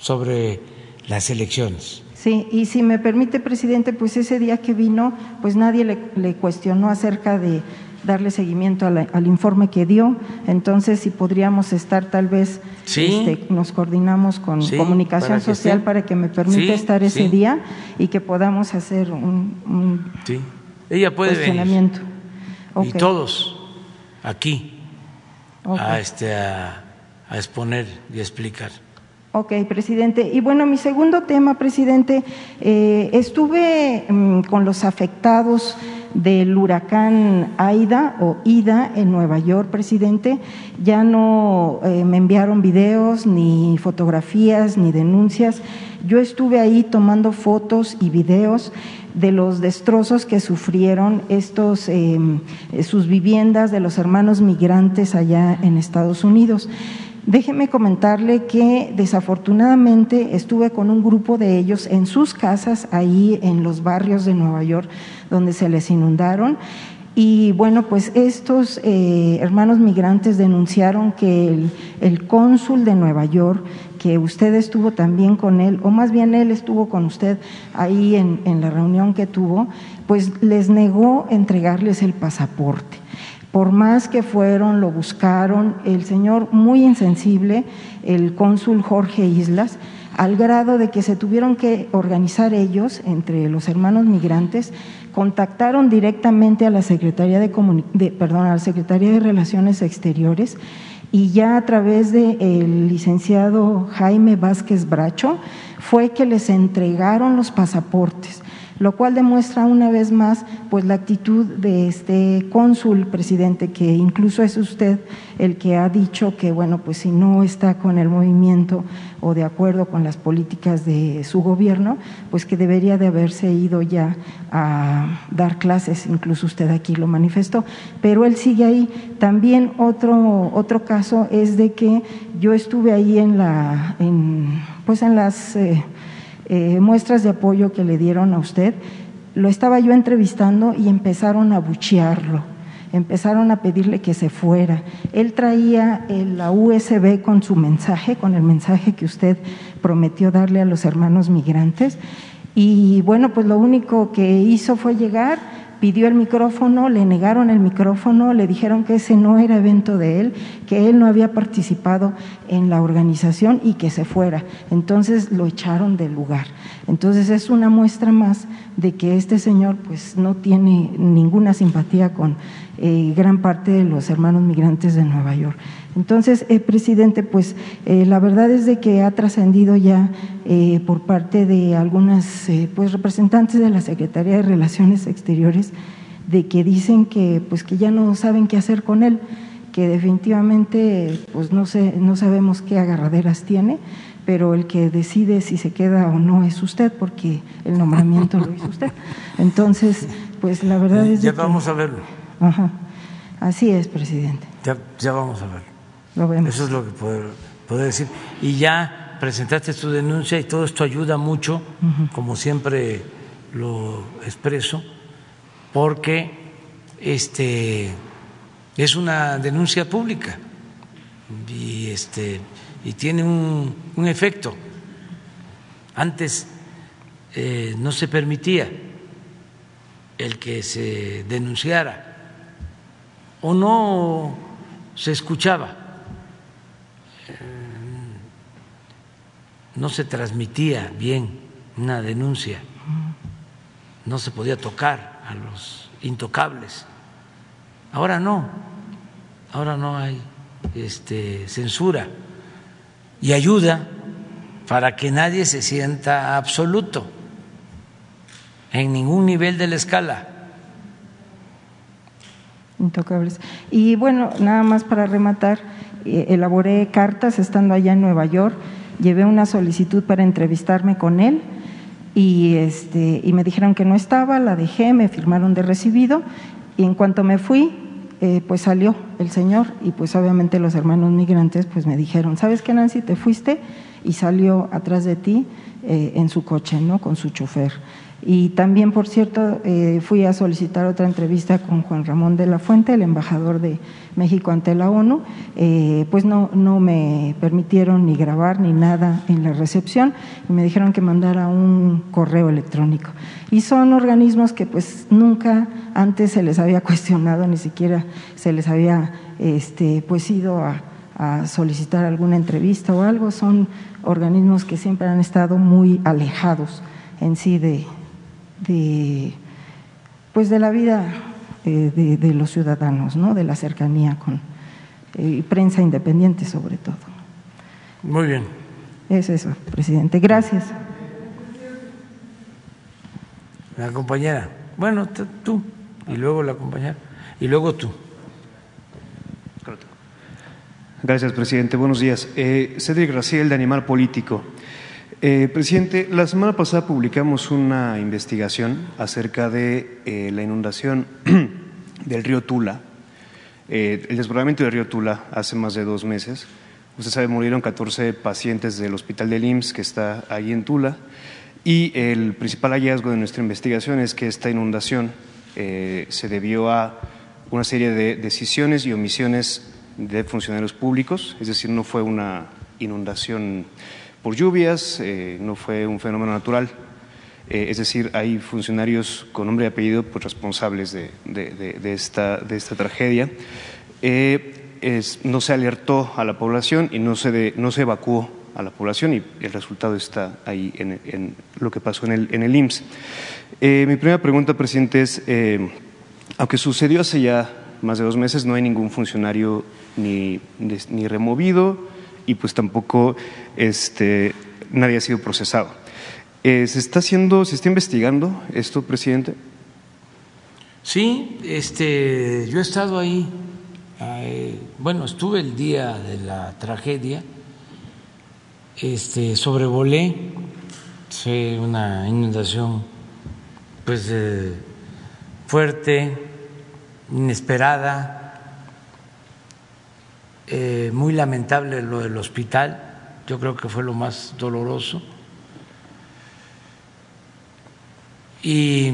sobre las elecciones. Sí, y si me permite, presidente, pues ese día que vino, pues nadie le, le cuestionó acerca de darle seguimiento a la, al informe que dio. Entonces, si podríamos estar tal vez, sí. este, nos coordinamos con sí, comunicación para social esté. para que me permita sí, estar ese sí. día y que podamos hacer un, un sí. Ella puede cuestionamiento. Venir. Okay. Y todos aquí okay. a, este, a, a exponer y a explicar. Ok, presidente. Y bueno, mi segundo tema, presidente, eh, estuve mmm, con los afectados del huracán Aida o Ida en Nueva York, presidente. Ya no eh, me enviaron videos, ni fotografías, ni denuncias. Yo estuve ahí tomando fotos y videos de los destrozos que sufrieron estos eh, sus viviendas de los hermanos migrantes allá en Estados Unidos. Déjeme comentarle que desafortunadamente estuve con un grupo de ellos en sus casas ahí en los barrios de Nueva York donde se les inundaron y bueno pues estos eh, hermanos migrantes denunciaron que el, el cónsul de Nueva York, que usted estuvo también con él, o más bien él estuvo con usted ahí en, en la reunión que tuvo, pues les negó entregarles el pasaporte. Por más que fueron, lo buscaron, el señor muy insensible, el cónsul Jorge Islas, al grado de que se tuvieron que organizar ellos, entre los hermanos migrantes, contactaron directamente a la Secretaría de, Comun- de, perdón, a la Secretaría de Relaciones Exteriores y ya a través del licenciado Jaime Vázquez Bracho fue que les entregaron los pasaportes, lo cual demuestra una vez más pues la actitud de este cónsul, presidente, que incluso es usted el que ha dicho que bueno pues si no está con el movimiento o de acuerdo con las políticas de su gobierno, pues que debería de haberse ido ya a dar clases, incluso usted aquí lo manifestó, pero él sigue ahí. También otro otro caso es de que yo estuve ahí en la en pues en las eh, Eh, muestras de apoyo que le dieron a usted, lo estaba yo entrevistando y empezaron a abuchearlo, empezaron a pedirle que se fuera. Él traía la U S B con su mensaje, con el mensaje que usted prometió darle a los hermanos migrantes y bueno, pues lo único que hizo fue llegar, pidió el micrófono, le negaron el micrófono, le dijeron que ese no era evento de él, que él no había participado en la organización y que se fuera. Entonces lo echaron del lugar. Entonces es una muestra más de que este señor pues no tiene ninguna simpatía con eh, gran parte de los hermanos migrantes de Nueva York. Entonces, eh, presidente, pues eh, la verdad es de que ha trascendido ya eh, por parte de algunas eh, pues, representantes de la Secretaría de Relaciones Exteriores, de que dicen que, pues, que ya no saben qué hacer con él, que definitivamente pues, no, sé, no sabemos qué agarraderas tiene, pero el que decide si se queda o no es usted, porque el nombramiento lo hizo usted. Entonces, pues la verdad es… Ya de vamos que… a verlo. Ajá. Así es, presidente. Ya, ya vamos a verlo. Lo vemos. Eso es lo que puedo, puedo decir. Y ya presentaste tu denuncia y todo esto ayuda mucho, uh-huh. como siempre lo expreso, porque este es una denuncia pública y este… y tiene un, un efecto. Antes eh, no se permitía el que se denunciara o no se escuchaba, eh, no se transmitía bien una denuncia, no se podía tocar a los intocables. Ahora no, ahora no hay este, censura. Y ayuda para que nadie se sienta absoluto en ningún nivel de la escala. Intocables. Y bueno, nada más para rematar, elaboré cartas estando allá en Nueva York, llevé una solicitud para entrevistarme con él y, este, y me dijeron que no estaba, la dejé, me firmaron de recibido y en cuanto me fui, Eh, pues salió el señor y pues obviamente los hermanos migrantes pues me dijeron, ¿sabes qué, Nancy? Te fuiste y salió atrás de ti eh, en su coche, ¿no? Con su chofer. Y también, por cierto, eh, fui a solicitar otra entrevista con Juan Ramón de la Fuente, el embajador de México ante la ONU, eh, pues no, no me permitieron ni grabar ni nada en la recepción y me dijeron que mandara un correo electrónico. Y son organismos que pues nunca antes se les había cuestionado, ni siquiera se les había este, pues ido a… a solicitar alguna entrevista o algo. Son organismos que siempre han estado muy alejados en sí de, de pues de la vida eh, de, de los ciudadanos, ¿no? De la cercanía con eh, prensa independiente sobre todo. Muy bien. Es eso, presidente. Gracias. La compañera. Bueno, tú y luego la compañera y luego tú. Gracias, presidente. Buenos días. Eh, Cedric Graciel, de Animal Político. Eh, presidente, la semana pasada publicamos una investigación acerca de eh, la inundación del río Tula, eh, el desbordamiento del río Tula hace más de dos meses. Usted sabe, murieron catorce pacientes del hospital del I M S S que está ahí en Tula y el principal hallazgo de nuestra investigación es que esta inundación eh, se debió a una serie de decisiones y omisiones de funcionarios públicos, es decir, no fue una inundación por lluvias, eh, no fue un fenómeno natural, eh, es decir, hay funcionarios con nombre y apellido pues, responsables de, de, de, de, esta, de esta tragedia. Eh, es, no se alertó a la población y no se, de, no se evacuó a la población y el resultado está ahí en, en lo que pasó en el, en el I M S S. Eh, mi primera pregunta, presidente, es, eh, aunque sucedió hace ya más de dos meses, no hay ningún funcionario ni, ni removido y pues tampoco este, nadie ha sido procesado. Eh, ¿Se está haciendo, se está investigando esto, presidente? Sí, este, yo he estado ahí. Eh, bueno, estuve el día de la tragedia, este, sobrevolé, fue una inundación pues eh, fuerte, inesperada, eh, muy lamentable lo del hospital, yo creo que fue lo más doloroso. Y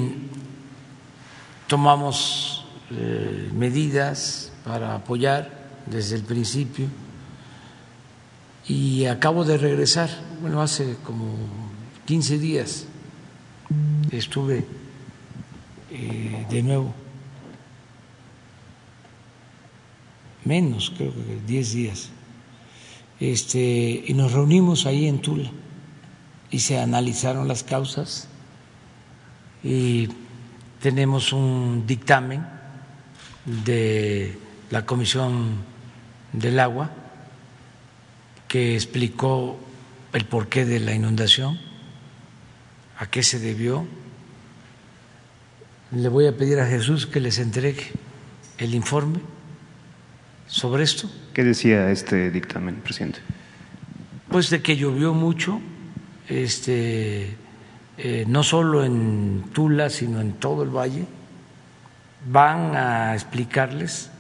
tomamos eh, medidas para apoyar desde el principio y acabo de regresar, bueno, hace como quince días estuve eh, de nuevo, menos, creo que diez días, este, y nos reunimos ahí en Tula y se analizaron las causas y tenemos un dictamen de la Comisión del Agua que explicó el porqué de la inundación, a qué se debió. Le voy a pedir a Jesús que les entregue el informe sobre esto. ¿Qué decía este dictamen, presidente? Pues de que llovió mucho, este, eh, no solo en Tula, sino en todo el valle. Van a explicarles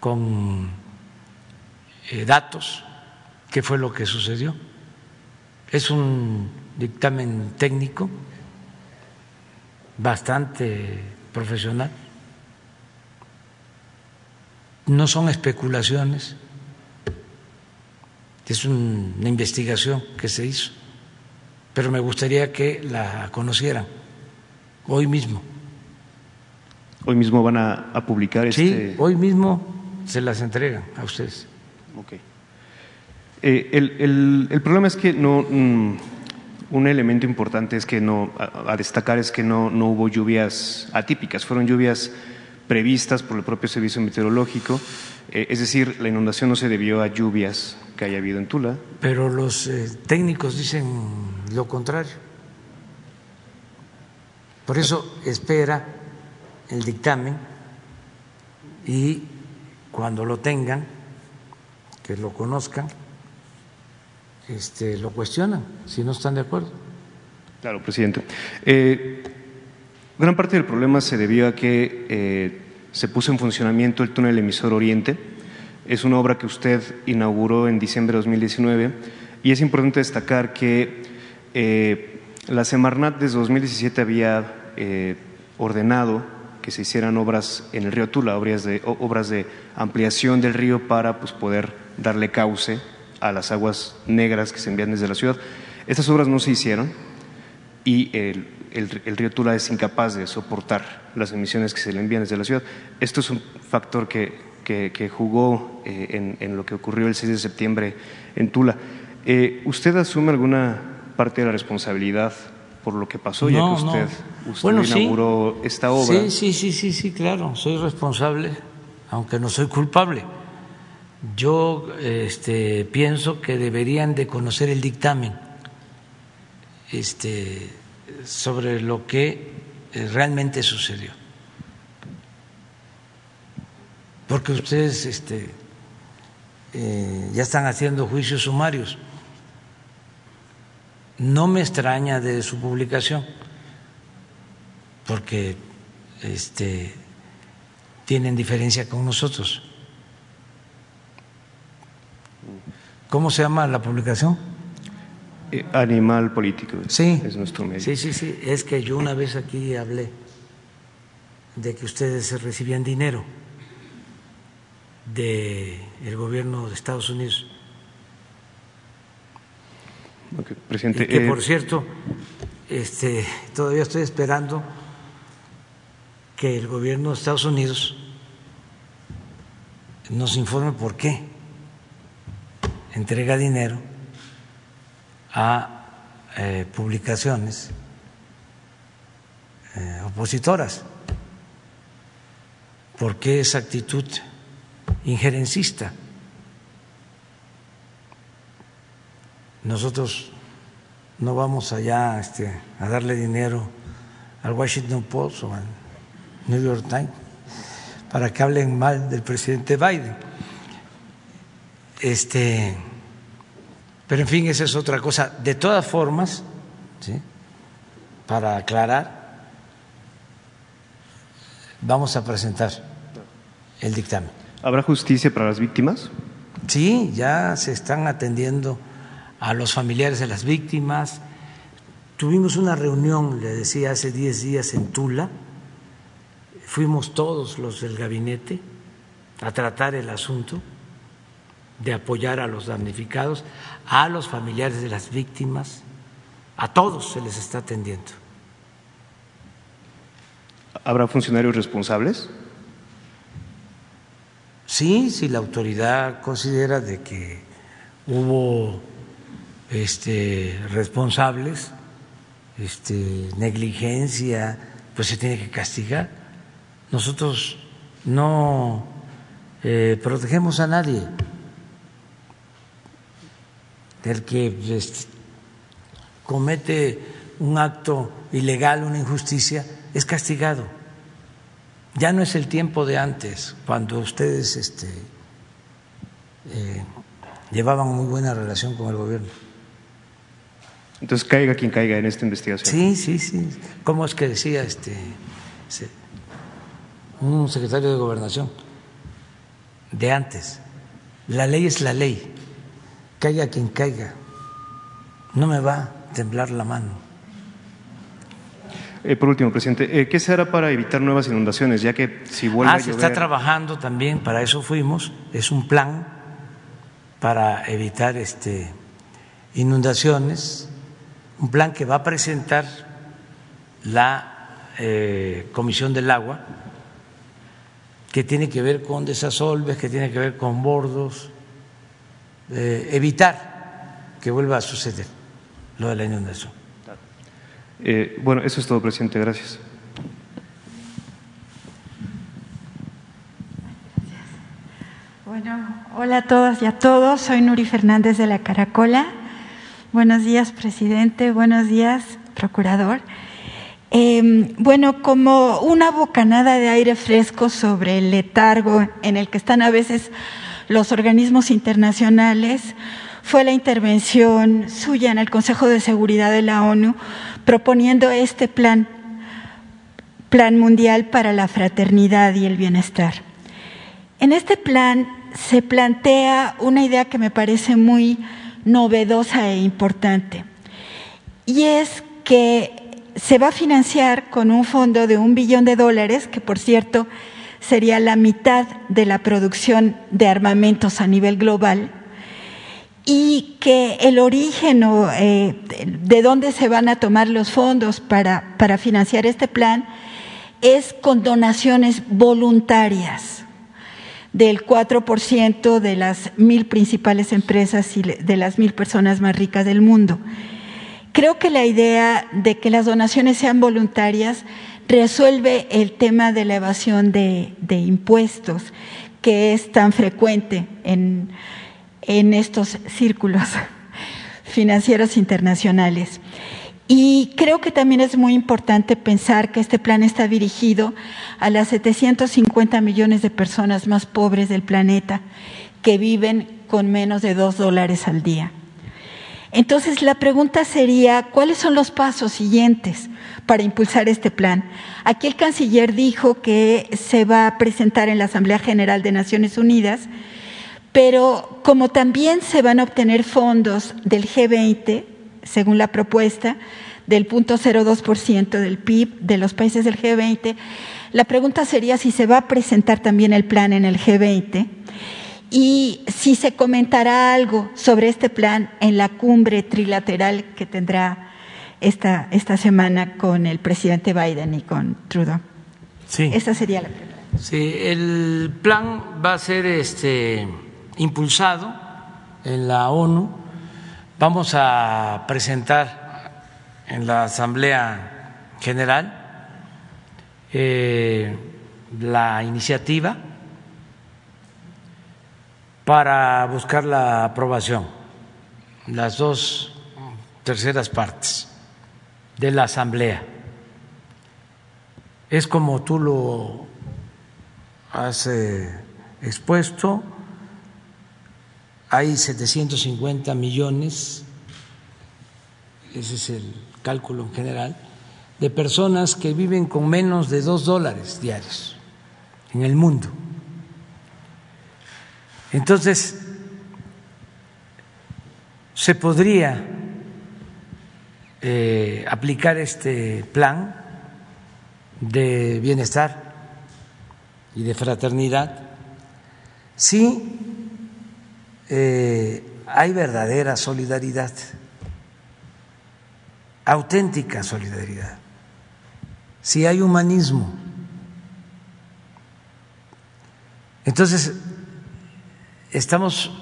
con eh, datos qué fue lo que sucedió. Es un dictamen técnico bastante profesional. No son especulaciones, es una investigación que se hizo, pero me gustaría que la conocieran hoy mismo. ¿Hoy mismo van a, a publicar este? Sí, hoy mismo se las entregan a ustedes. Okay. Eh, el, el, el problema es que no… Mmm, un elemento importante es que no, a, a destacar es que no, no hubo lluvias atípicas, fueron lluvias previstas por el propio Servicio Meteorológico, eh, es decir, la inundación no se debió a lluvias que haya habido en Tula. Pero los eh, técnicos dicen lo contrario. Por eso espera el dictamen y cuando lo tengan, que lo conozcan, este, lo cuestionan si no están de acuerdo. Claro, presidente. Eh, gran parte del problema se debió a que eh, se puso en funcionamiento el túnel emisor Oriente. Es una obra que usted inauguró en diciembre de dos mil diecinueve y es importante destacar que eh, la Semarnat desde dos mil diecisiete había eh, ordenado que se hicieran obras en el río Tula, obras de, obras de ampliación del río para pues, poder darle cauce a las aguas negras que se envían desde la ciudad. Estas obras no se hicieron y el, el, el río Tula es incapaz de soportar las emisiones que se le envían desde la ciudad. Esto es un factor que, que, que jugó eh, en, en lo que ocurrió el seis de septiembre en Tula. Eh, ¿Usted asume alguna parte de la responsabilidad por lo que pasó, no, ya que usted, no. usted bueno, inauguró sí. esta obra? Sí, sí, sí, sí, sí, claro, soy responsable, aunque no soy culpable. Yo este, pienso que deberían de conocer el dictamen este, sobre lo que realmente sucedió, porque ustedes este, eh, ya están haciendo juicios sumarios. No me extraña de su publicación, porque este, tienen diferencia con nosotros. ¿Cómo se llama la publicación? Eh, Animal Político. Sí. Es nuestro medio. Sí, sí, sí. Es que yo una vez aquí hablé de que ustedes recibían dinero del gobierno de Estados Unidos. Okay, presidente. Y que por eh... cierto, este, todavía estoy esperando que el gobierno de Estados Unidos nos informe por qué entrega dinero a eh, publicaciones eh, opositoras. ¿Por qué esa actitud injerencista? Nosotros no vamos allá este, a darle dinero al Washington Post o al New York Times para que hablen mal del presidente Biden. Este, pero en fin, esa es otra cosa. De todas formas, ¿sí?, para aclarar, vamos a presentar el dictamen. ¿Habrá justicia para las víctimas? Sí, ya se están atendiendo a los familiares de las víctimas. Tuvimos una reunión, le decía, hace diez días en Tula. Fuimos todos los del gabinete a tratar el asunto de apoyar a los damnificados, a los familiares de las víctimas, a todos se les está atendiendo. ¿Habrá funcionarios responsables? Sí, si la autoridad considera de que hubo este, responsables, este, negligencia, pues se tiene que castigar. Nosotros no eh, protegemos a nadie. El que este, comete un acto ilegal, una injusticia, es castigado. Ya no es el tiempo de antes, cuando ustedes este, eh, llevaban muy buena relación con el gobierno. Entonces caiga quien caiga en esta investigación. Sí, sí, sí. ¿Cómo es que decía este, este un secretario de Gobernación de antes? La ley es la ley. Caiga quien caiga, no me va a temblar la mano. Eh, por último, presidente, eh, ¿qué se hará para evitar nuevas inundaciones? Ya que si vuelve ah, a llover… Se está trabajando también, para eso fuimos, es un plan para evitar este, inundaciones, un plan que va a presentar la eh, Comisión del Agua, que tiene que ver con desasolves, que tiene que ver con bordos, Eh, evitar que vuelva a suceder lo de la inundación. Eh, bueno, eso es todo, presidente. Gracias. Bueno, hola a todas y a todos. Soy Nuri Fernández de La Caracola. Buenos días, presidente. Buenos días, procurador. Eh, bueno, como una bocanada de aire fresco sobre el letargo en el que están a veces los organismos internacionales, fue la intervención suya en el Consejo de Seguridad de la ONU proponiendo este plan, plan mundial para la fraternidad y el bienestar. En este plan se plantea una idea que me parece muy novedosa e importante, y es que se va a financiar con un fondo de un billón de dólares, que por cierto sería la mitad de la producción de armamentos a nivel global, y que el origen o eh, de dónde se van a tomar los fondos para, para financiar este plan es con donaciones voluntarias del cuatro por ciento de las mil principales empresas y de las mil personas más ricas del mundo. Creo que la idea de que las donaciones sean voluntarias resuelve el tema de la evasión de, de impuestos, que es tan frecuente en, en estos círculos financieros internacionales. Y creo que también es muy importante pensar que este plan está dirigido a las setecientos cincuenta millones de personas más pobres del planeta, que viven con menos de dos dólares al día. Entonces, la pregunta sería, ¿cuáles son los pasos siguientes para impulsar este plan? Aquí el canciller dijo que se va a presentar en la Asamblea General de Naciones Unidas, pero como también se van a obtener fondos del G veinte, según la propuesta, del cero punto cero dos por ciento del P I B de los países del G veinte, la pregunta sería si se va a presentar también el plan en el G veinte. Y si se comentará algo sobre este plan en la cumbre trilateral que tendrá esta, esta semana con el presidente Biden y con Trudeau. Sí. Esa sería la pregunta. Sí, el plan va a ser este, impulsado en la ONU. Vamos a presentar en la Asamblea General eh, la iniciativa para buscar la aprobación, las dos terceras partes de la Asamblea. Es como tú lo has expuesto, hay setecientos cincuenta millones, ese es el cálculo en general, de personas que viven con menos de dos dólares diarios en el mundo. Entonces, se podría eh, aplicar este plan de bienestar y de fraternidad si eh, hay verdadera solidaridad, auténtica solidaridad, si hay humanismo. Entonces, estamos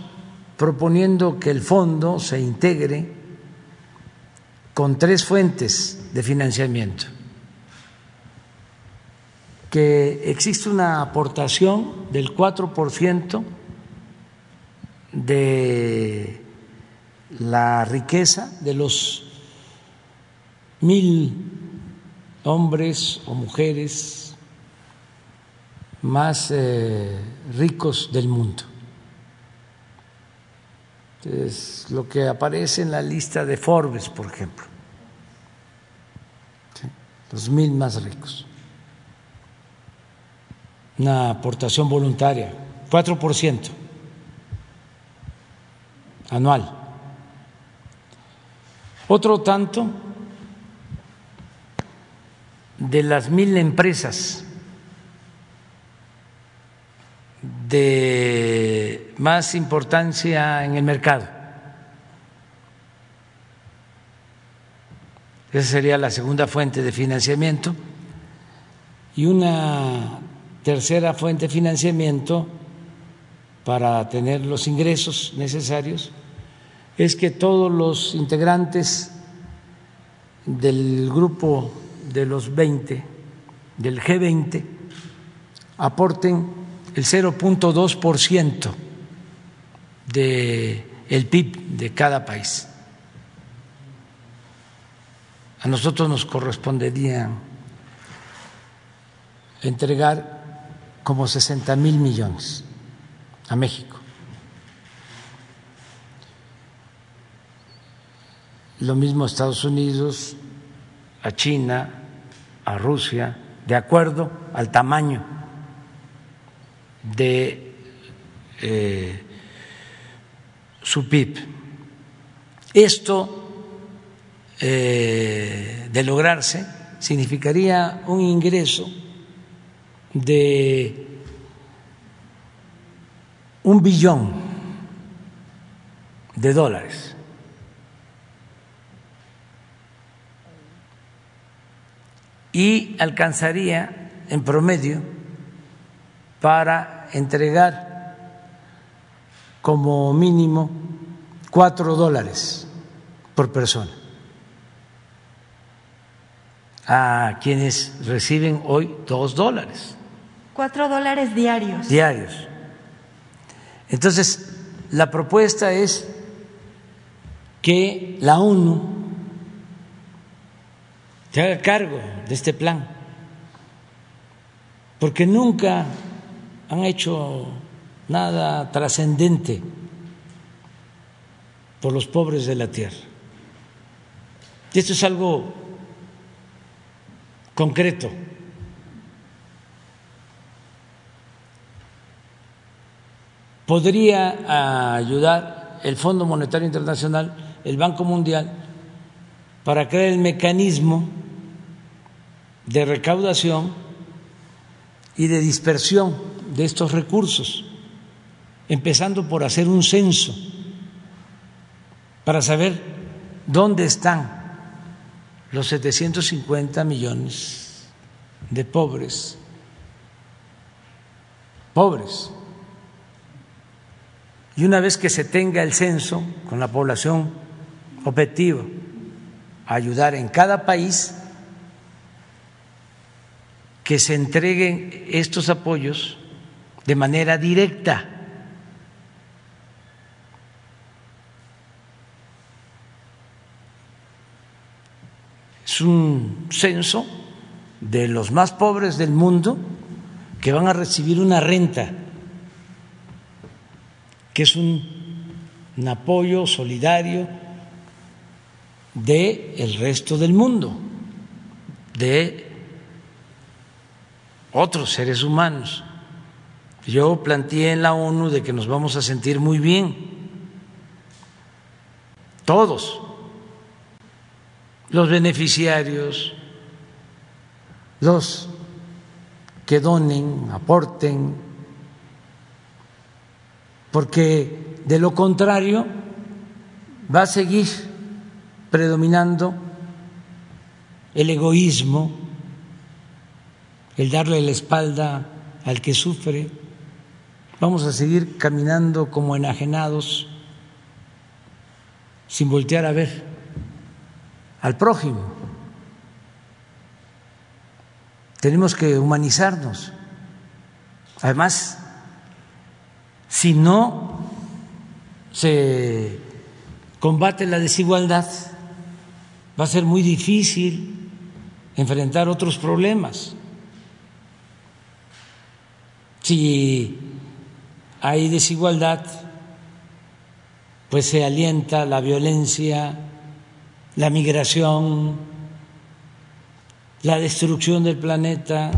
proponiendo que el fondo se integre con tres fuentes de financiamiento, que existe una aportación del cuatro por ciento de la riqueza de los mil hombres o mujeres más eh, ricos del mundo. Es lo que aparece en la lista de Forbes, por ejemplo, ¿sí? Los mil más ricos. Una aportación voluntaria, cuatro por ciento anual. Otro tanto de las mil empresas de más importancia en el mercado. Esa sería la segunda fuente de financiamiento. Y una tercera fuente de financiamiento para tener los ingresos necesarios es que todos los integrantes del grupo de los veinte, del G veinte, aporten el cero punto dos por ciento del P I B de cada país. A nosotros nos correspondería entregar como sesenta mil millones a México. Lo mismo a Estados Unidos, a China, a Rusia, de acuerdo al tamaño de eh, su P I B. Esto, eh, de lograrse, significaría un ingreso de un billón de dólares. Y alcanzaría en promedio para entregar como mínimo cuatro dólares por persona a quienes reciben hoy dos dólares. Cuatro dólares diarios. Diarios. Entonces, la propuesta es que la ONU se haga cargo de este plan, porque nunca han hecho nada trascendente por los pobres de la tierra. Y esto es algo concreto. Podría ayudar el Fondo Monetario Internacional, el Banco Mundial, para crear el mecanismo de recaudación y de dispersión de estos recursos, empezando por hacer un censo para saber dónde están los setecientos cincuenta millones de pobres, pobres. Y una vez que se tenga el censo con la población objetiva, ayudar en cada país que se entreguen estos apoyos de manera directa. Es un censo de los más pobres del mundo que van a recibir una renta, que es un, un apoyo solidario del resto del mundo, de otros seres humanos. Yo planteé en la ONU de que nos vamos a sentir muy bien, todos, los beneficiarios, los que donen, aporten, porque de lo contrario va a seguir predominando el egoísmo, el darle la espalda al que sufre, vamos a seguir caminando como enajenados sin voltear a ver al prójimo. Tenemos que humanizarnos. Además, si no se combate la desigualdad, va a ser muy difícil enfrentar otros problemas. Si hay desigualdad, pues se alienta la violencia, la migración, la destrucción del planeta,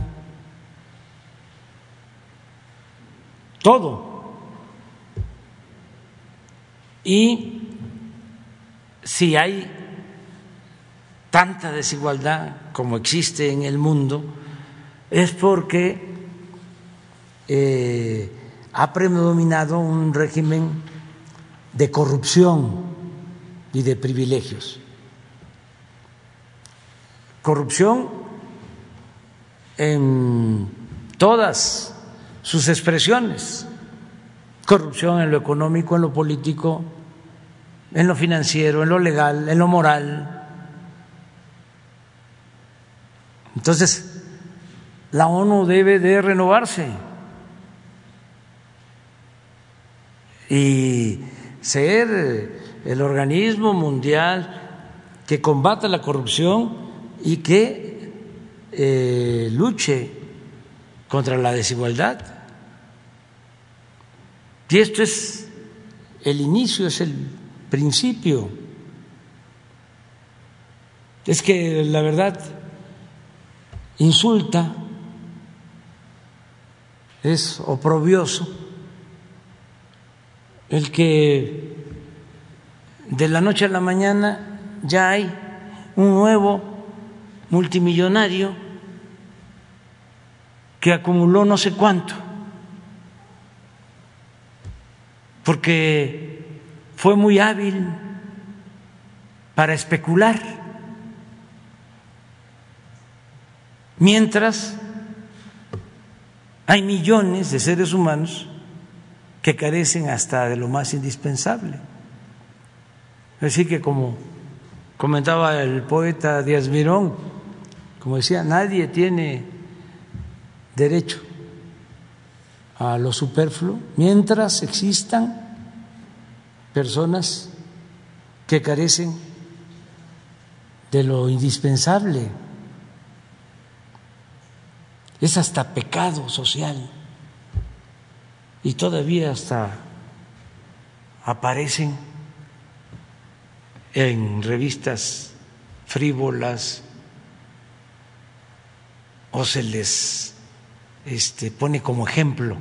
todo. Y si hay tanta desigualdad como existe en el mundo, es porque eh, ha predominado un régimen de corrupción y de privilegios. Corrupción en todas sus expresiones, corrupción en lo económico, en lo político, en lo financiero, en lo legal, en lo moral. Entonces, la ONU debe de renovarse y ser el organismo mundial que combata la corrupción y que eh, luche contra la desigualdad. Y esto es el inicio, es el principio. Es que la verdad insulta, es oprobioso el que de la noche a la mañana ya hay un nuevo multimillonario que acumuló no sé cuánto, porque fue muy hábil para especular, mientras hay millones de seres humanos que carecen hasta de lo más indispensable. Así que, como comentaba el poeta Díaz Mirón, como decía, nadie tiene derecho a lo superfluo mientras existan personas que carecen de lo indispensable. Es hasta pecado social, y todavía hasta aparecen en revistas frívolas, o se les este, pone como ejemplo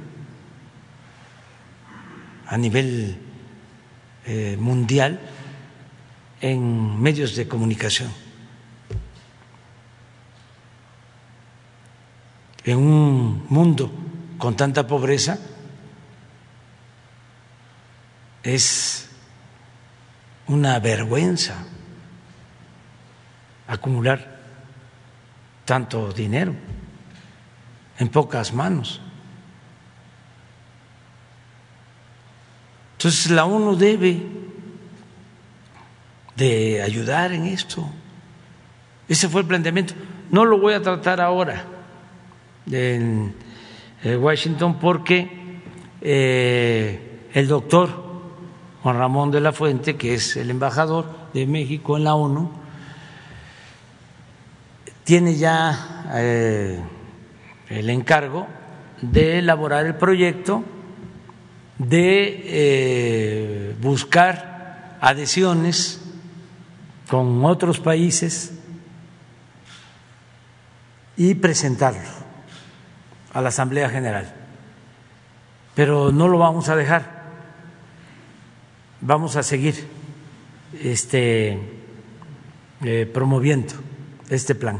a nivel eh, mundial en medios de comunicación, en un mundo con tanta pobreza. Es una vergüenza acumular tanto dinero en pocas manos. Entonces, la ONU debe de ayudar en esto. Ese fue el planteamiento. No lo voy a tratar ahora en Washington, porque eh, el doctor Juan Ramón de la Fuente, que es el embajador de México en la ONU, tiene ya eh, el encargo de elaborar el proyecto, de eh, buscar adhesiones con otros países y presentarlo a la Asamblea General. Pero no lo vamos a dejar, vamos a seguir este, eh, promoviendo este plan.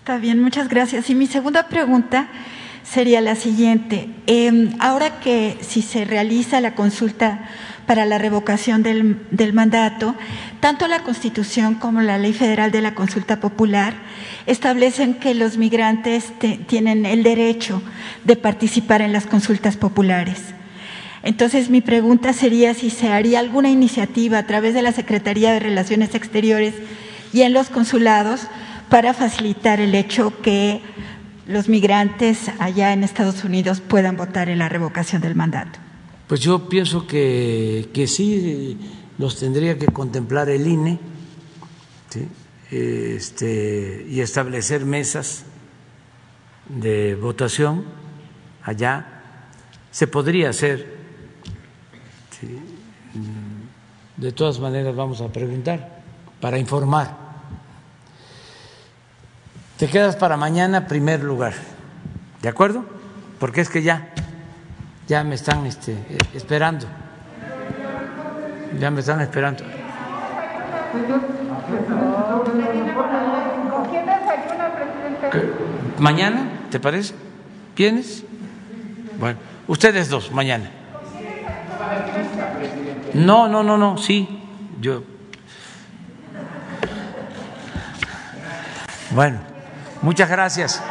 Está bien, muchas gracias. Y mi segunda pregunta sería la siguiente. Eh, ahora que si se realiza la consulta para la revocación del, del mandato, tanto la Constitución como la Ley Federal de la Consulta Popular establecen que los migrantes te, tienen el derecho de participar en las consultas populares. Entonces, mi pregunta sería si se haría alguna iniciativa a través de la Secretaría de Relaciones Exteriores y en los consulados para facilitar el hecho que los migrantes allá en Estados Unidos puedan votar en la revocación del mandato. Pues yo pienso que, que sí, los tendría que contemplar el I N E, ¿sí? este, y establecer mesas de votación allá. Se podría hacer, ¿sí? De todas maneras vamos a preguntar para informar. Te quedas para mañana primer lugar, ¿de acuerdo? Porque es que ya, ya me están este, esperando. Ya me están esperando. ¿Quién desayuna, presidente? ¿Mañana? ¿Te parece? ¿Vienes? Bueno, ustedes dos, mañana. No, no, no, no, sí, yo. Bueno, muchas gracias.